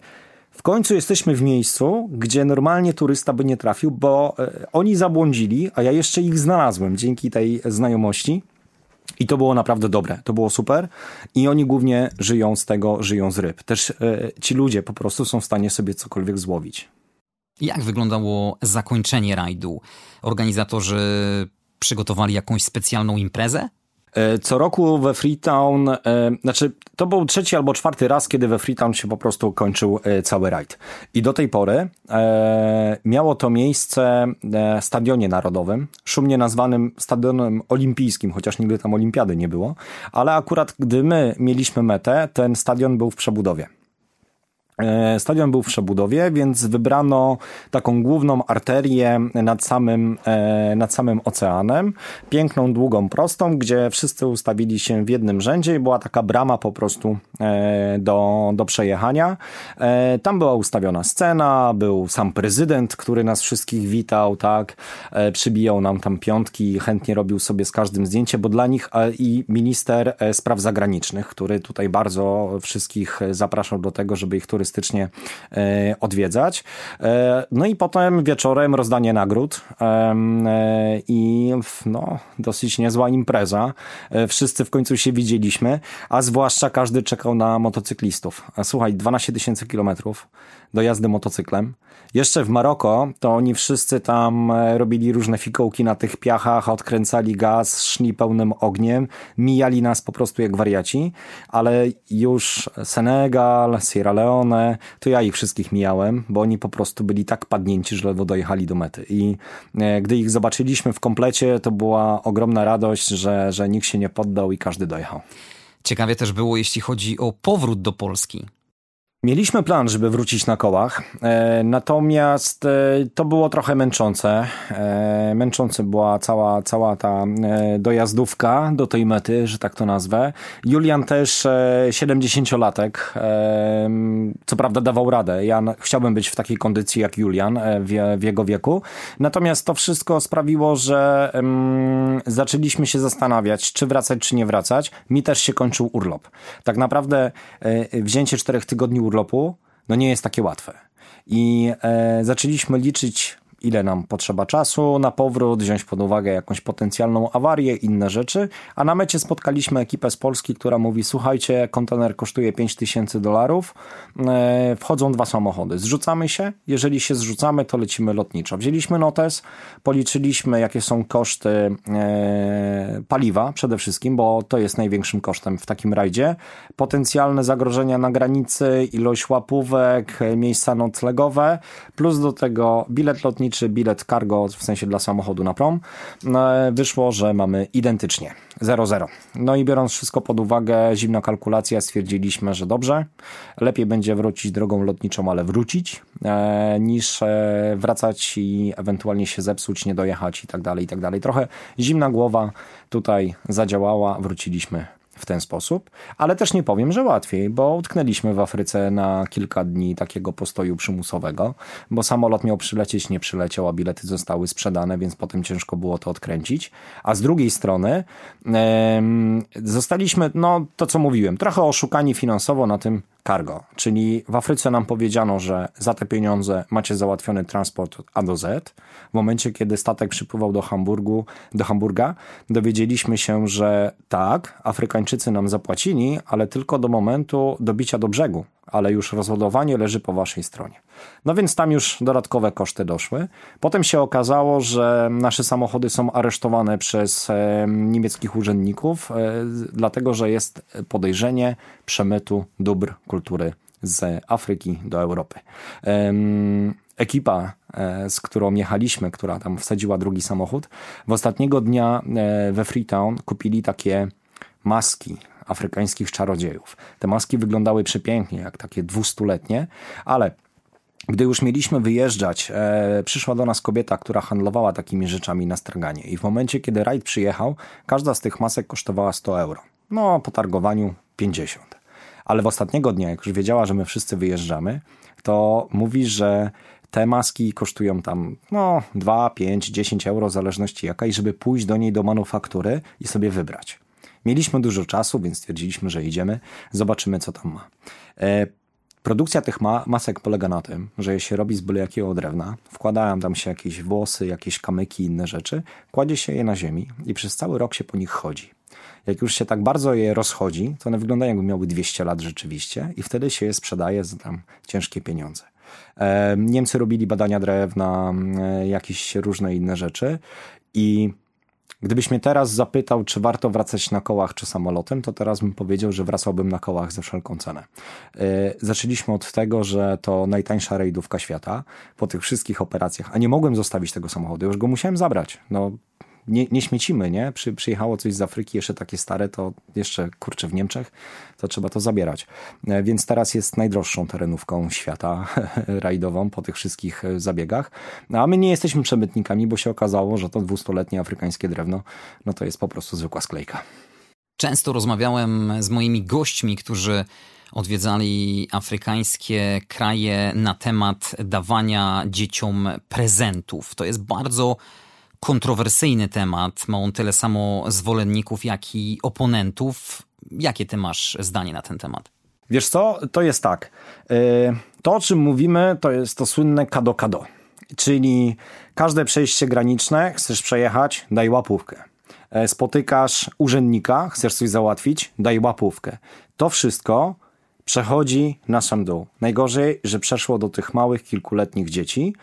w końcu jesteśmy w miejscu, gdzie normalnie turysta by nie trafił, bo oni zabłądzili, a ja jeszcze ich znalazłem dzięki tej znajomości. I to było naprawdę dobre, to było super i oni głównie żyją z tego, żyją z ryb. Też ci ludzie po prostu są w stanie sobie cokolwiek złowić. Jak wyglądało zakończenie rajdu? Organizatorzy przygotowali jakąś specjalną imprezę? Co roku we Freetown, znaczy to był trzeci albo czwarty raz, kiedy we Freetown się po prostu kończył cały rajd. I do tej pory miało to miejsce w Stadionie Narodowym, szumnie nazwanym Stadionem Olimpijskim, chociaż nigdy tam olimpiady nie było, ale akurat gdy my mieliśmy metę, ten stadion był w przebudowie. Stadion był w przebudowie, więc wybrano taką główną arterię nad samym oceanem, piękną, długą, prostą, gdzie wszyscy ustawili się w jednym rzędzie i była taka brama po prostu do przejechania. Tam była ustawiona scena, był sam prezydent, który nas wszystkich witał, tak, przybijał nam tam piątki i chętnie robił sobie z każdym zdjęcie, bo dla nich i minister spraw zagranicznych, który tutaj bardzo wszystkich zapraszał do tego, żeby ich turystycznie odwiedzać. No i potem wieczorem rozdanie nagród i no, dosyć niezła impreza. Wszyscy w końcu się widzieliśmy, a zwłaszcza każdy czekał na motocyklistów. Słuchaj, 12 000 kilometrów do jazdy motocyklem. Jeszcze w Maroko to oni wszyscy tam robili różne fikołki na tych piachach, odkręcali gaz, szli pełnym ogniem, mijali nas po prostu jak wariaci, ale już Senegal, Sierra Leone, to ja ich wszystkich mijałem, bo oni po prostu byli tak padnięci, że ledwo dojechali do mety. I gdy ich zobaczyliśmy w komplecie, to była ogromna radość, że nikt się nie poddał i każdy dojechał. Ciekawie też było, jeśli chodzi o powrót do Polski. Mieliśmy plan, żeby wrócić na kołach, natomiast to było trochę męczące. Męczące była cała ta dojazdówka do tej mety, że tak to nazwę. Julian też 70-latek, co prawda dawał radę. Ja chciałbym być w takiej kondycji jak Julian w jego wieku. Natomiast to wszystko sprawiło, że zaczęliśmy się zastanawiać, czy wracać, czy nie wracać. Mi też się kończył urlop. Tak naprawdę wzięcie 4 tygodni urlopu, no nie jest takie łatwe. I zaczęliśmy liczyć, ile nam potrzeba czasu na powrót, wziąć pod uwagę jakąś potencjalną awarię, inne rzeczy, a na mecie spotkaliśmy ekipę z Polski, która mówi, słuchajcie, kontener kosztuje $5000, wchodzą 2 samochody, zrzucamy się, jeżeli się zrzucamy, to lecimy lotniczo. Wzięliśmy notes, policzyliśmy, jakie są koszty paliwa przede wszystkim, bo to jest największym kosztem w takim rajdzie, potencjalne zagrożenia na granicy, ilość łapówek, miejsca noclegowe, plus do tego bilet lotniczy, czy bilet cargo, w sensie dla samochodu na prom, wyszło, że mamy identycznie. 0,0. No i biorąc wszystko pod uwagę, zimna kalkulacja, stwierdziliśmy, że dobrze, lepiej będzie wrócić drogą lotniczą, ale wrócić, niż wracać i ewentualnie się zepsuć, nie dojechać i tak dalej, i tak dalej. Trochę zimna głowa tutaj zadziałała, wróciliśmy w ten sposób, ale też nie powiem, że łatwiej, bo utknęliśmy w Afryce na kilka dni takiego postoju przymusowego, bo samolot miał przylecieć, nie przyleciał, a bilety zostały sprzedane, więc potem ciężko było to odkręcić. A z drugiej strony zostaliśmy, no to co mówiłem, trochę oszukani finansowo na tym cargo, czyli w Afryce nam powiedziano, że za te pieniądze macie załatwiony transport A do Z. W momencie, kiedy statek przypływał do Hamburga, dowiedzieliśmy się, że tak, Afrykańczycy nam zapłacili, ale tylko do momentu dobicia do brzegu, ale już rozładowanie leży po waszej stronie. No więc tam już dodatkowe koszty doszły. Potem się okazało, że nasze samochody są aresztowane przez niemieckich urzędników, dlatego, że jest podejrzenie przemytu dóbr kultury z Afryki do Europy. Ekipa, z którą jechaliśmy, która tam wsadziła drugi samochód, w ostatniego dnia we Freetown kupili takie maski afrykańskich czarodziejów. Te maski wyglądały przepięknie, jak takie 200-letnie, ale gdy już mieliśmy wyjeżdżać, przyszła do nas kobieta, która handlowała takimi rzeczami na straganie i w momencie, kiedy rajd przyjechał, każda z tych masek kosztowała 100 euro. No, po targowaniu 50. Ale w ostatniego dnia, jak już wiedziała, że my wszyscy wyjeżdżamy, to mówi, że te maski kosztują tam 2, 5, 10 euro, w zależności jaka, i żeby pójść do niej do manufaktury i sobie wybrać. Mieliśmy dużo czasu, więc stwierdziliśmy, że idziemy, zobaczymy, co tam ma. Produkcja tych masek polega na tym, że je się robi z byle jakiego drewna, wkładają tam się jakieś włosy, jakieś kamyki, inne rzeczy, kładzie się je na ziemi i przez cały rok się po nich chodzi. Jak już się tak bardzo je rozchodzi, to one wyglądają, jakby miały 200 lat rzeczywiście i wtedy się je sprzedaje za tam ciężkie pieniądze. Niemcy robili badania drewna, jakieś różne inne rzeczy i Gdybyś mnie teraz zapytał, czy warto wracać na kołach czy samolotem, to teraz bym powiedział, że wracałbym na kołach za wszelką cenę. Zaczęliśmy od tego, że to najtańsza rejdówka świata po tych wszystkich operacjach, a nie mogłem zostawić tego samochodu, już go musiałem zabrać. No, nie śmiecimy, nie? Przyjechało coś z Afryki, jeszcze takie stare, to jeszcze kurczę w Niemczech, to trzeba to zabierać. Więc teraz jest najdroższą terenówką świata rajdową po tych wszystkich zabiegach. No, a my nie jesteśmy przemytnikami, bo się okazało, że to 200-letnie afrykańskie drewno, no to jest po prostu zwykła sklejka. Często rozmawiałem z moimi gośćmi, którzy odwiedzali afrykańskie kraje na temat dawania dzieciom prezentów. To jest bardzo kontrowersyjny temat, ma on tyle samo zwolenników, jak i oponentów. Jakie ty masz zdanie na ten temat? Wiesz co, to jest tak. To, o czym mówimy, to jest to słynne kado-kado. Czyli każde przejście graniczne, chcesz przejechać, daj łapówkę. Spotykasz urzędnika, chcesz coś załatwić, daj łapówkę. To wszystko przechodzi na sam dół. Najgorzej, że przeszło do tych małych, kilkuletnich dzieci.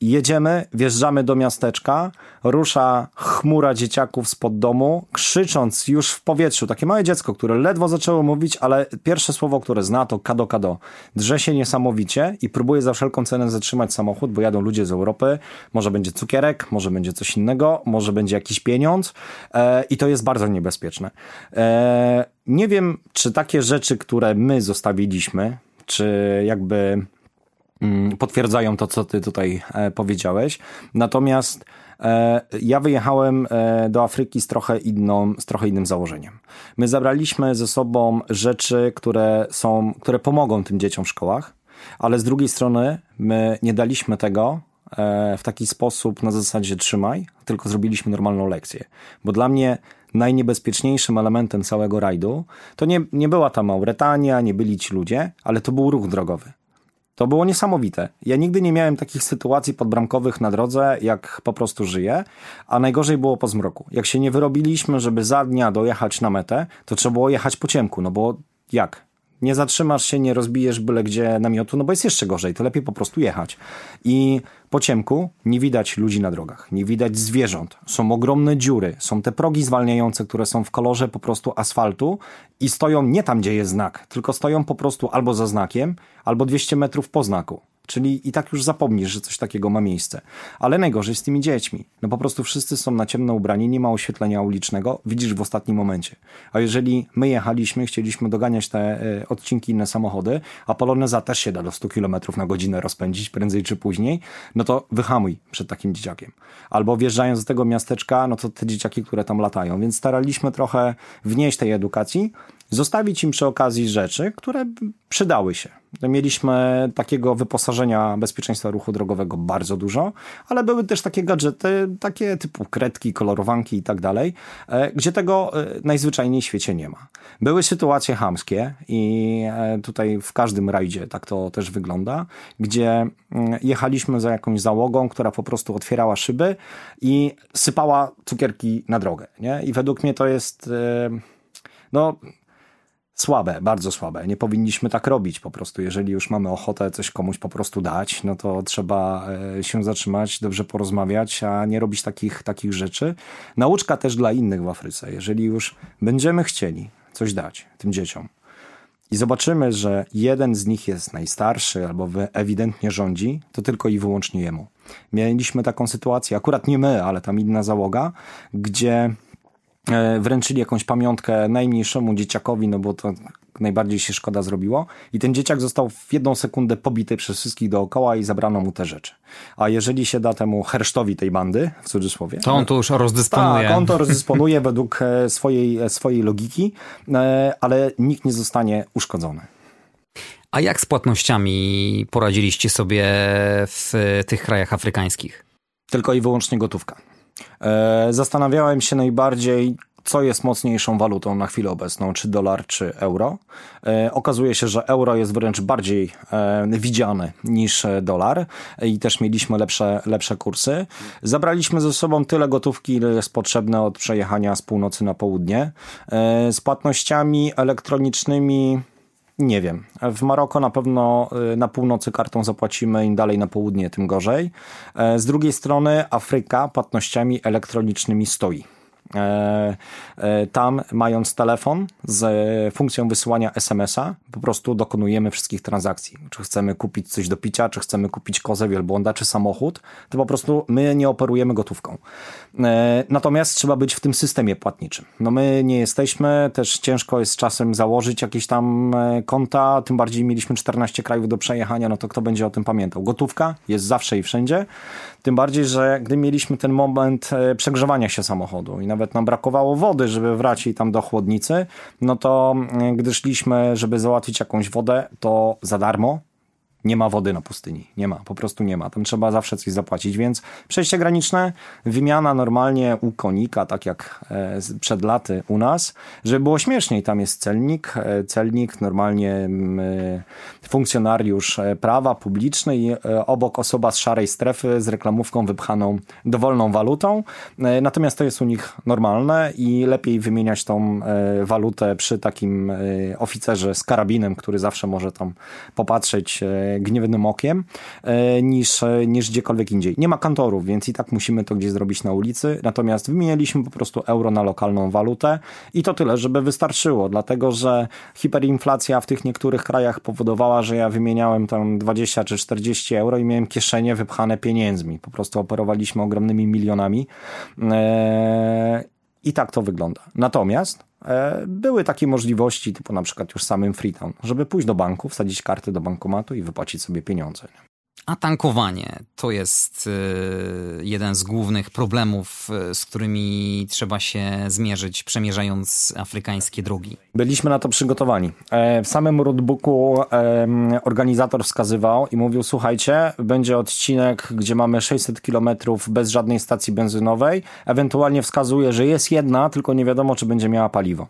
Jedziemy, wjeżdżamy do miasteczka, rusza chmura dzieciaków spod domu, krzycząc już w powietrzu. Takie małe dziecko, które ledwo zaczęło mówić, ale pierwsze słowo, które zna, to kado, kado. Drze się niesamowicie i próbuje za wszelką cenę zatrzymać samochód, bo jadą ludzie z Europy. Może będzie cukierek, może będzie coś innego, może będzie jakiś pieniądz i to jest bardzo niebezpieczne. Nie wiem, czy takie rzeczy, które my zostawiliśmy, czy jakby potwierdzają to, co ty tutaj powiedziałeś. Natomiast ja wyjechałem do Afryki z trochę innym założeniem. My zabraliśmy ze sobą rzeczy, które pomogą tym dzieciom w szkołach, ale z drugiej strony my nie daliśmy tego w taki sposób na zasadzie trzymaj, tylko zrobiliśmy normalną lekcję. Bo dla mnie najniebezpieczniejszym elementem całego rajdu to nie była ta Mauretania, nie byli ci ludzie, ale to był ruch drogowy. To było niesamowite. Ja nigdy nie miałem takich sytuacji podbramkowych na drodze, jak po prostu żyję, a najgorzej było po zmroku. Jak się nie wyrobiliśmy, żeby za dnia dojechać na metę, to trzeba było jechać po ciemku, no bo jak? Nie zatrzymasz się, nie rozbijesz byle gdzie namiotu, no bo jest jeszcze gorzej, to lepiej po prostu jechać. I po ciemku nie widać ludzi na drogach, nie widać zwierząt, są ogromne dziury, są te progi zwalniające, które są w kolorze po prostu asfaltu i stoją nie tam, gdzie jest znak, tylko stoją po prostu albo za znakiem, albo 200 metrów po znaku. Czyli i tak już zapomnisz, że coś takiego ma miejsce. Ale najgorzej z tymi dziećmi. No po prostu wszyscy są na ciemno ubrani, nie ma oświetlenia ulicznego, widzisz w ostatnim momencie. A jeżeli my jechaliśmy, chcieliśmy doganiać te odcinki, inne samochody, a Poloneza też się da do 100 km na godzinę rozpędzić prędzej czy później, no to wyhamuj przed takim dzieciakiem. Albo wjeżdżając do tego miasteczka, no to te dzieciaki, które tam latają. Więc staraliśmy trochę wnieść tej edukacji, zostawić im przy okazji rzeczy, które przydały się. Mieliśmy takiego wyposażenia bezpieczeństwa ruchu drogowego bardzo dużo, ale były też takie gadżety, takie typu kredki, kolorowanki i tak dalej, gdzie tego najzwyczajniej w świecie nie ma. Były sytuacje chamskie i tutaj w każdym rajdzie tak to też wygląda, gdzie jechaliśmy za jakąś załogą, która po prostu otwierała szyby i sypała cukierki na drogę, nie? I według mnie to jest słabe, bardzo słabe. Nie powinniśmy tak robić po prostu. Jeżeli już mamy ochotę coś komuś po prostu dać, no to trzeba się zatrzymać, dobrze porozmawiać, a nie robić takich rzeczy. Nauczka też dla innych w Afryce. Jeżeli już będziemy chcieli coś dać tym dzieciom i zobaczymy, że jeden z nich jest najstarszy albo ewidentnie rządzi, to tylko i wyłącznie jemu. Mieliśmy taką sytuację, akurat nie my, ale tam inna załoga, gdzie wręczyli jakąś pamiątkę najmniejszemu dzieciakowi, no bo to najbardziej się szkoda zrobiło i ten dzieciak został w 1 sekundę pobity przez wszystkich dookoła i zabrano mu te rzeczy. A jeżeli się da temu hersztowi tej bandy, w cudzysłowie, to on to już rozdysponuje. Tak, on to rozdysponuje według swojej logiki, ale nikt nie zostanie uszkodzony. A jak z płatnościami poradziliście sobie w tych krajach afrykańskich? Tylko i wyłącznie gotówka. Zastanawiałem się najbardziej, co jest mocniejszą walutą na chwilę obecną, czy dolar, czy euro. Okazuje się, że euro jest wręcz bardziej widziany niż dolar i też mieliśmy lepsze kursy. Zabraliśmy ze sobą tyle gotówki, ile jest potrzebne od przejechania z północy na południe. Z płatnościami elektronicznymi Nie wiem. W Maroko na pewno na północy kartą zapłacimy, im dalej na południe, tym gorzej. Z drugiej strony Afryka płatnościami elektronicznymi stoi. Tam, mając telefon z funkcją wysyłania SMS-a, po prostu dokonujemy wszystkich transakcji. Czy chcemy kupić coś do picia, czy chcemy kupić kozę, wielbłąda, czy samochód, to po prostu my nie operujemy gotówką. Natomiast trzeba być w tym systemie płatniczym. No my nie jesteśmy, też ciężko jest czasem założyć jakieś tam konta, tym bardziej mieliśmy 14 krajów do przejechania, no to kto będzie o tym pamiętał? Gotówka jest zawsze i wszędzie, tym bardziej, że gdy mieliśmy ten moment przegrzewania się samochodu i nawet nam brakowało wody, żeby wrócić tam do chłodnicy, no to gdy szliśmy, żeby załatwić jakąś wodę, to za darmo nie ma wody na pustyni. Nie ma, po prostu nie ma. Tam trzeba zawsze coś zapłacić, więc przejście graniczne, wymiana normalnie u konika, tak jak przed laty u nas, żeby było śmieszniej. Tam jest celnik, normalnie funkcjonariusz prawa publiczny i obok osoba z szarej strefy z reklamówką wypchaną dowolną walutą. Natomiast to jest u nich normalne i lepiej wymieniać tą walutę przy takim oficerze z karabinem, który zawsze może tam popatrzeć gniewnym okiem, niż gdziekolwiek indziej. Nie ma kantorów, więc i tak musimy to gdzieś zrobić na ulicy, natomiast wymieniliśmy po prostu euro na lokalną walutę i to tyle, żeby wystarczyło, dlatego że hiperinflacja w tych niektórych krajach powodowała, że ja wymieniałem tam 20 czy 40 euro i miałem kieszenie wypchane pieniędzmi. Po prostu operowaliśmy ogromnymi milionami i tak to wygląda. Natomiast były takie możliwości, typu na przykład już samym Freetown, żeby pójść do banku, wsadzić kartę do bankomatu i wypłacić sobie pieniądze. A tankowanie to jest jeden z głównych problemów, z którymi trzeba się zmierzyć, przemierzając afrykańskie drogi. Byliśmy na to przygotowani. W samym roadbooku organizator wskazywał i mówił, słuchajcie, będzie odcinek, gdzie mamy 600 km bez żadnej stacji benzynowej. Ewentualnie wskazuje, że jest jedna, tylko nie wiadomo, czy będzie miała paliwo.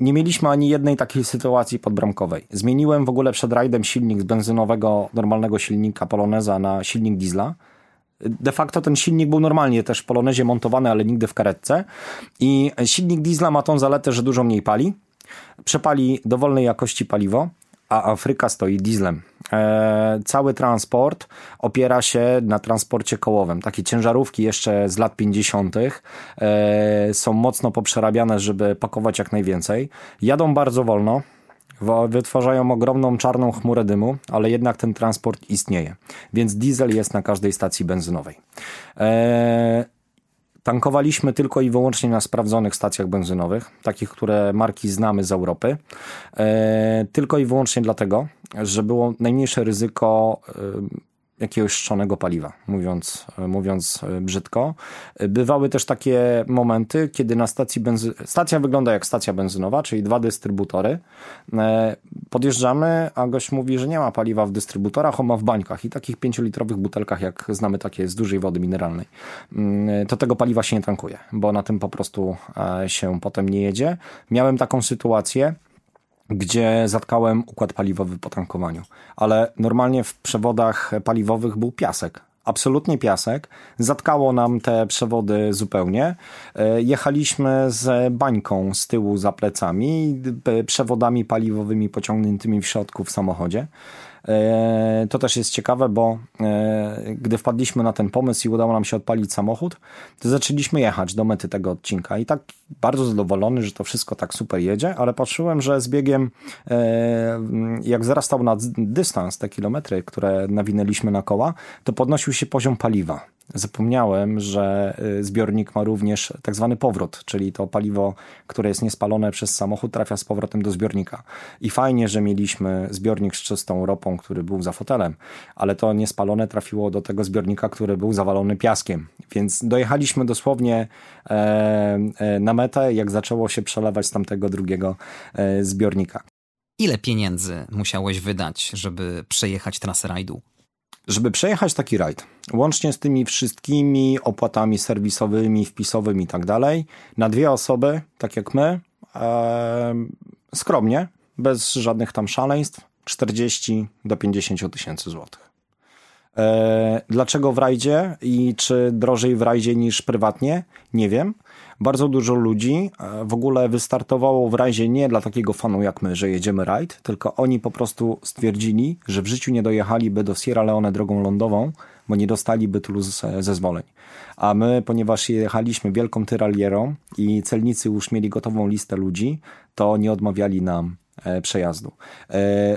Nie mieliśmy ani jednej takiej sytuacji podbramkowej. Zmieniłem w ogóle przed rajdem silnik z benzynowego, normalnego silnika Poloneza na silnik diesla. De facto ten silnik był normalnie też w Polonezie montowany, ale nigdy w karetce. I silnik diesla ma tą zaletę, że dużo mniej pali. Przepali dowolnej jakości paliwo, a Afryka stoi dieslem. Cały transport opiera się na transporcie kołowym. Takie ciężarówki jeszcze z lat 50. Są mocno poprzerabiane, żeby pakować jak najwięcej. Jadą bardzo wolno. Wytwarzają ogromną czarną chmurę dymu, ale jednak ten transport istnieje. Więc diesel jest na każdej stacji benzynowej. Tankowaliśmy tylko i wyłącznie na sprawdzonych stacjach benzynowych, takich, które marki znamy z Europy. Tylko i wyłącznie dlatego, że było najmniejsze ryzyko jakiegoś szczonego paliwa, mówiąc brzydko. Bywały też takie momenty, kiedy na stacji stacja wygląda jak stacja benzynowa, czyli dwa dystrybutory. Podjeżdżamy, a gość mówi, że nie ma paliwa w dystrybutorach, on ma w bańkach i takich 5-litrowych butelkach, jak znamy takie z dużej wody mineralnej. To tego paliwa się nie tankuje, bo na tym po prostu się potem nie jedzie. Miałem taką sytuację, gdzie zatkałem układ paliwowy po tankowaniu. Ale normalnie w przewodach paliwowych był piasek. Absolutnie piasek. Zatkało nam te przewody zupełnie. Jechaliśmy z bańką z tyłu za plecami, przewodami paliwowymi pociągniętymi w środku w samochodzie. To też jest ciekawe, bo gdy wpadliśmy na ten pomysł i udało nam się odpalić samochód, to zaczęliśmy jechać do mety tego odcinka i tak bardzo zadowolony, że to wszystko tak super jedzie, ale patrzyłem, że z biegiem jak wzrastał na dystans, te kilometry, które nawinęliśmy na koła, to podnosił się poziom paliwa. Zapomniałem, że zbiornik ma również tak zwany powrót, czyli to paliwo, które jest niespalone przez samochód, trafia z powrotem do zbiornika. I fajnie, że mieliśmy zbiornik z czystą ropą, który był za fotelem, ale to niespalone trafiło do tego zbiornika, który był zawalony piaskiem. Więc dojechaliśmy dosłownie na metę, jak zaczęło się przelewać z tamtego drugiego zbiornika. Ile pieniędzy musiałeś wydać, żeby przejechać trasę rajdu? Żeby przejechać taki rajd, łącznie z tymi wszystkimi opłatami serwisowymi, wpisowymi i tak dalej, na dwie osoby, tak jak my, skromnie, bez żadnych tam szaleństw, 40 do 50 tysięcy złotych. Dlaczego w rajdzie i czy drożej w rajdzie niż prywatnie? Nie wiem. Bardzo dużo ludzi w ogóle wystartowało w rajdzie nie dla takiego fanu jak my, że jedziemy rajd, tylko oni po prostu stwierdzili, że w życiu nie dojechaliby do Sierra Leone drogą lądową, bo nie dostaliby tylu zezwoleń. A my, ponieważ jechaliśmy wielką tyralierą i celnicy już mieli gotową listę ludzi, to nie odmawiali nam przejazdu.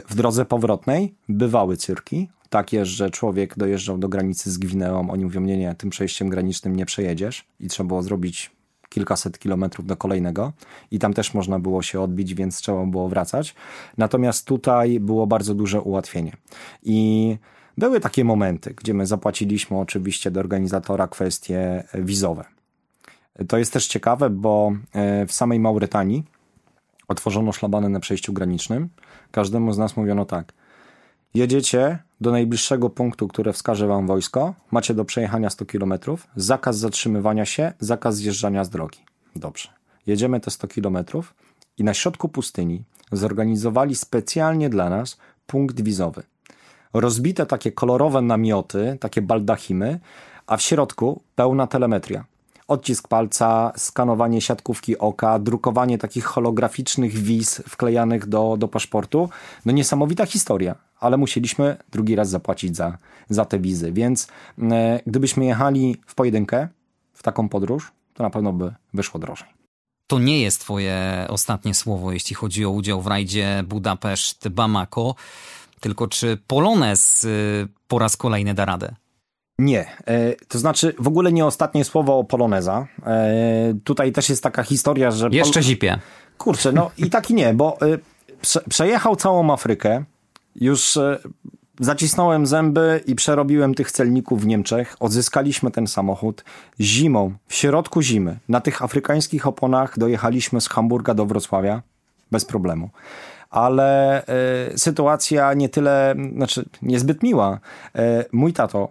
W drodze powrotnej bywały cyrki, takie, że człowiek dojeżdżał do granicy z Gwineą, oni mówią, nie, tym przejściem granicznym nie przejedziesz i trzeba było zrobić kilkaset kilometrów do kolejnego i tam też można było się odbić, więc trzeba było wracać. Natomiast tutaj było bardzo duże ułatwienie. I były takie momenty, gdzie my zapłaciliśmy oczywiście do organizatora kwestie wizowe. To jest też ciekawe, bo w samej Mauretanii otworzono szlabany na przejściu granicznym. Każdemu z nas mówiono tak. Jedziecie do najbliższego punktu, które wskaże wam wojsko. Macie do przejechania 100 km. Zakaz zatrzymywania się, zakaz zjeżdżania z drogi. Dobrze. Jedziemy te 100 km i na środku pustyni zorganizowali specjalnie dla nas punkt wizowy. Rozbite takie kolorowe namioty, takie baldachimy, a w środku pełna telemetria. Odcisk palca, skanowanie siatkówki oka, drukowanie takich holograficznych wiz wklejanych do paszportu. No niesamowita historia, ale musieliśmy drugi raz zapłacić za te wizy. Więc gdybyśmy jechali w pojedynkę, w taką podróż, to na pewno by wyszło drożej. To nie jest twoje ostatnie słowo, jeśli chodzi o udział w rajdzie Budapeszt-Bamako. Tylko czy Polonez po raz kolejny da radę? Nie, to znaczy w ogóle nie ostatnie słowo o Poloneza. Tutaj też jest taka historia, że... Jeszcze zipie. Kurczę, no i tak i nie, bo przejechał całą Afrykę, już zacisnąłem zęby i przerobiłem tych celników w Niemczech, odzyskaliśmy ten samochód. Zimą, w środku zimy, na tych afrykańskich oponach dojechaliśmy z Hamburga do Wrocławia bez problemu. Ale sytuacja nie tyle, znaczy niezbyt miła. Mój tato,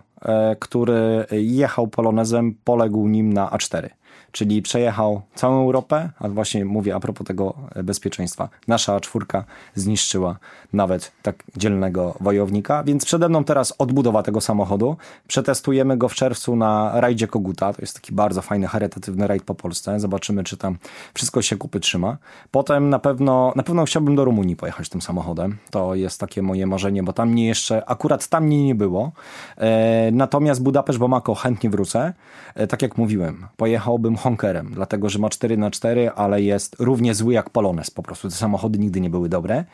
który jechał Polonezem, poległ nim na A4, czyli przejechał całą Europę, a właśnie mówię a propos tego bezpieczeństwa. Nasza A4 zniszczyła nawet tak dzielnego wojownika, więc przede mną teraz odbudowa tego samochodu. Przetestujemy go w czerwcu na rajdzie Koguta, to jest taki bardzo fajny, charytatywny rajd po Polsce. Zobaczymy, czy tam wszystko się kupy trzyma. Potem na pewno chciałbym do Rumunii pojechać tym samochodem. To jest takie moje marzenie, bo tam mnie jeszcze, akurat tam mnie nie było. Natomiast Budapeszt-Bamako chętnie wrócę. Tak jak mówiłem, pojechałbym honkerem, dlatego że ma 4x4, ale jest równie zły jak Polonez. Po prostu te samochody nigdy nie były dobre,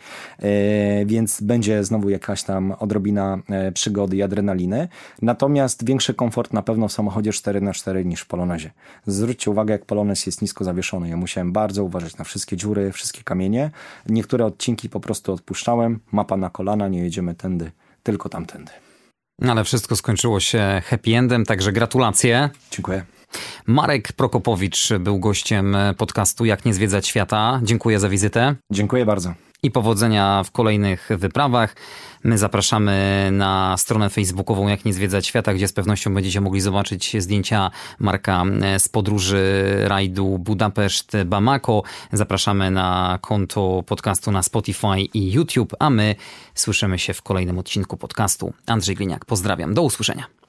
więc będzie znowu jakaś tam odrobina przygody i adrenaliny. Natomiast większy komfort na pewno w samochodzie 4x4 niż w Polonezie. Zwróćcie uwagę, jak Polonez jest nisko zawieszony. Ja musiałem bardzo uważać na wszystkie dziury, wszystkie kamienie. Niektóre odcinki po prostu odpuszczałem. Mapa na kolana, nie jedziemy tędy, tylko tamtędy. Ale wszystko skończyło się happy endem, także gratulacje. Dziękuję. Marek Prokopowicz był gościem podcastu Jak nie zwiedzać świata. Dziękuję za wizytę. Dziękuję bardzo. I powodzenia w kolejnych wyprawach. My zapraszamy na stronę facebookową Jak nie zwiedzać świata, gdzie z pewnością będziecie mogli zobaczyć zdjęcia Marka z podróży rajdu Budapeszt-Bamako. Zapraszamy na konto podcastu na Spotify i YouTube, a my słyszymy się w kolejnym odcinku podcastu. Andrzej Gliniak, pozdrawiam. Do usłyszenia.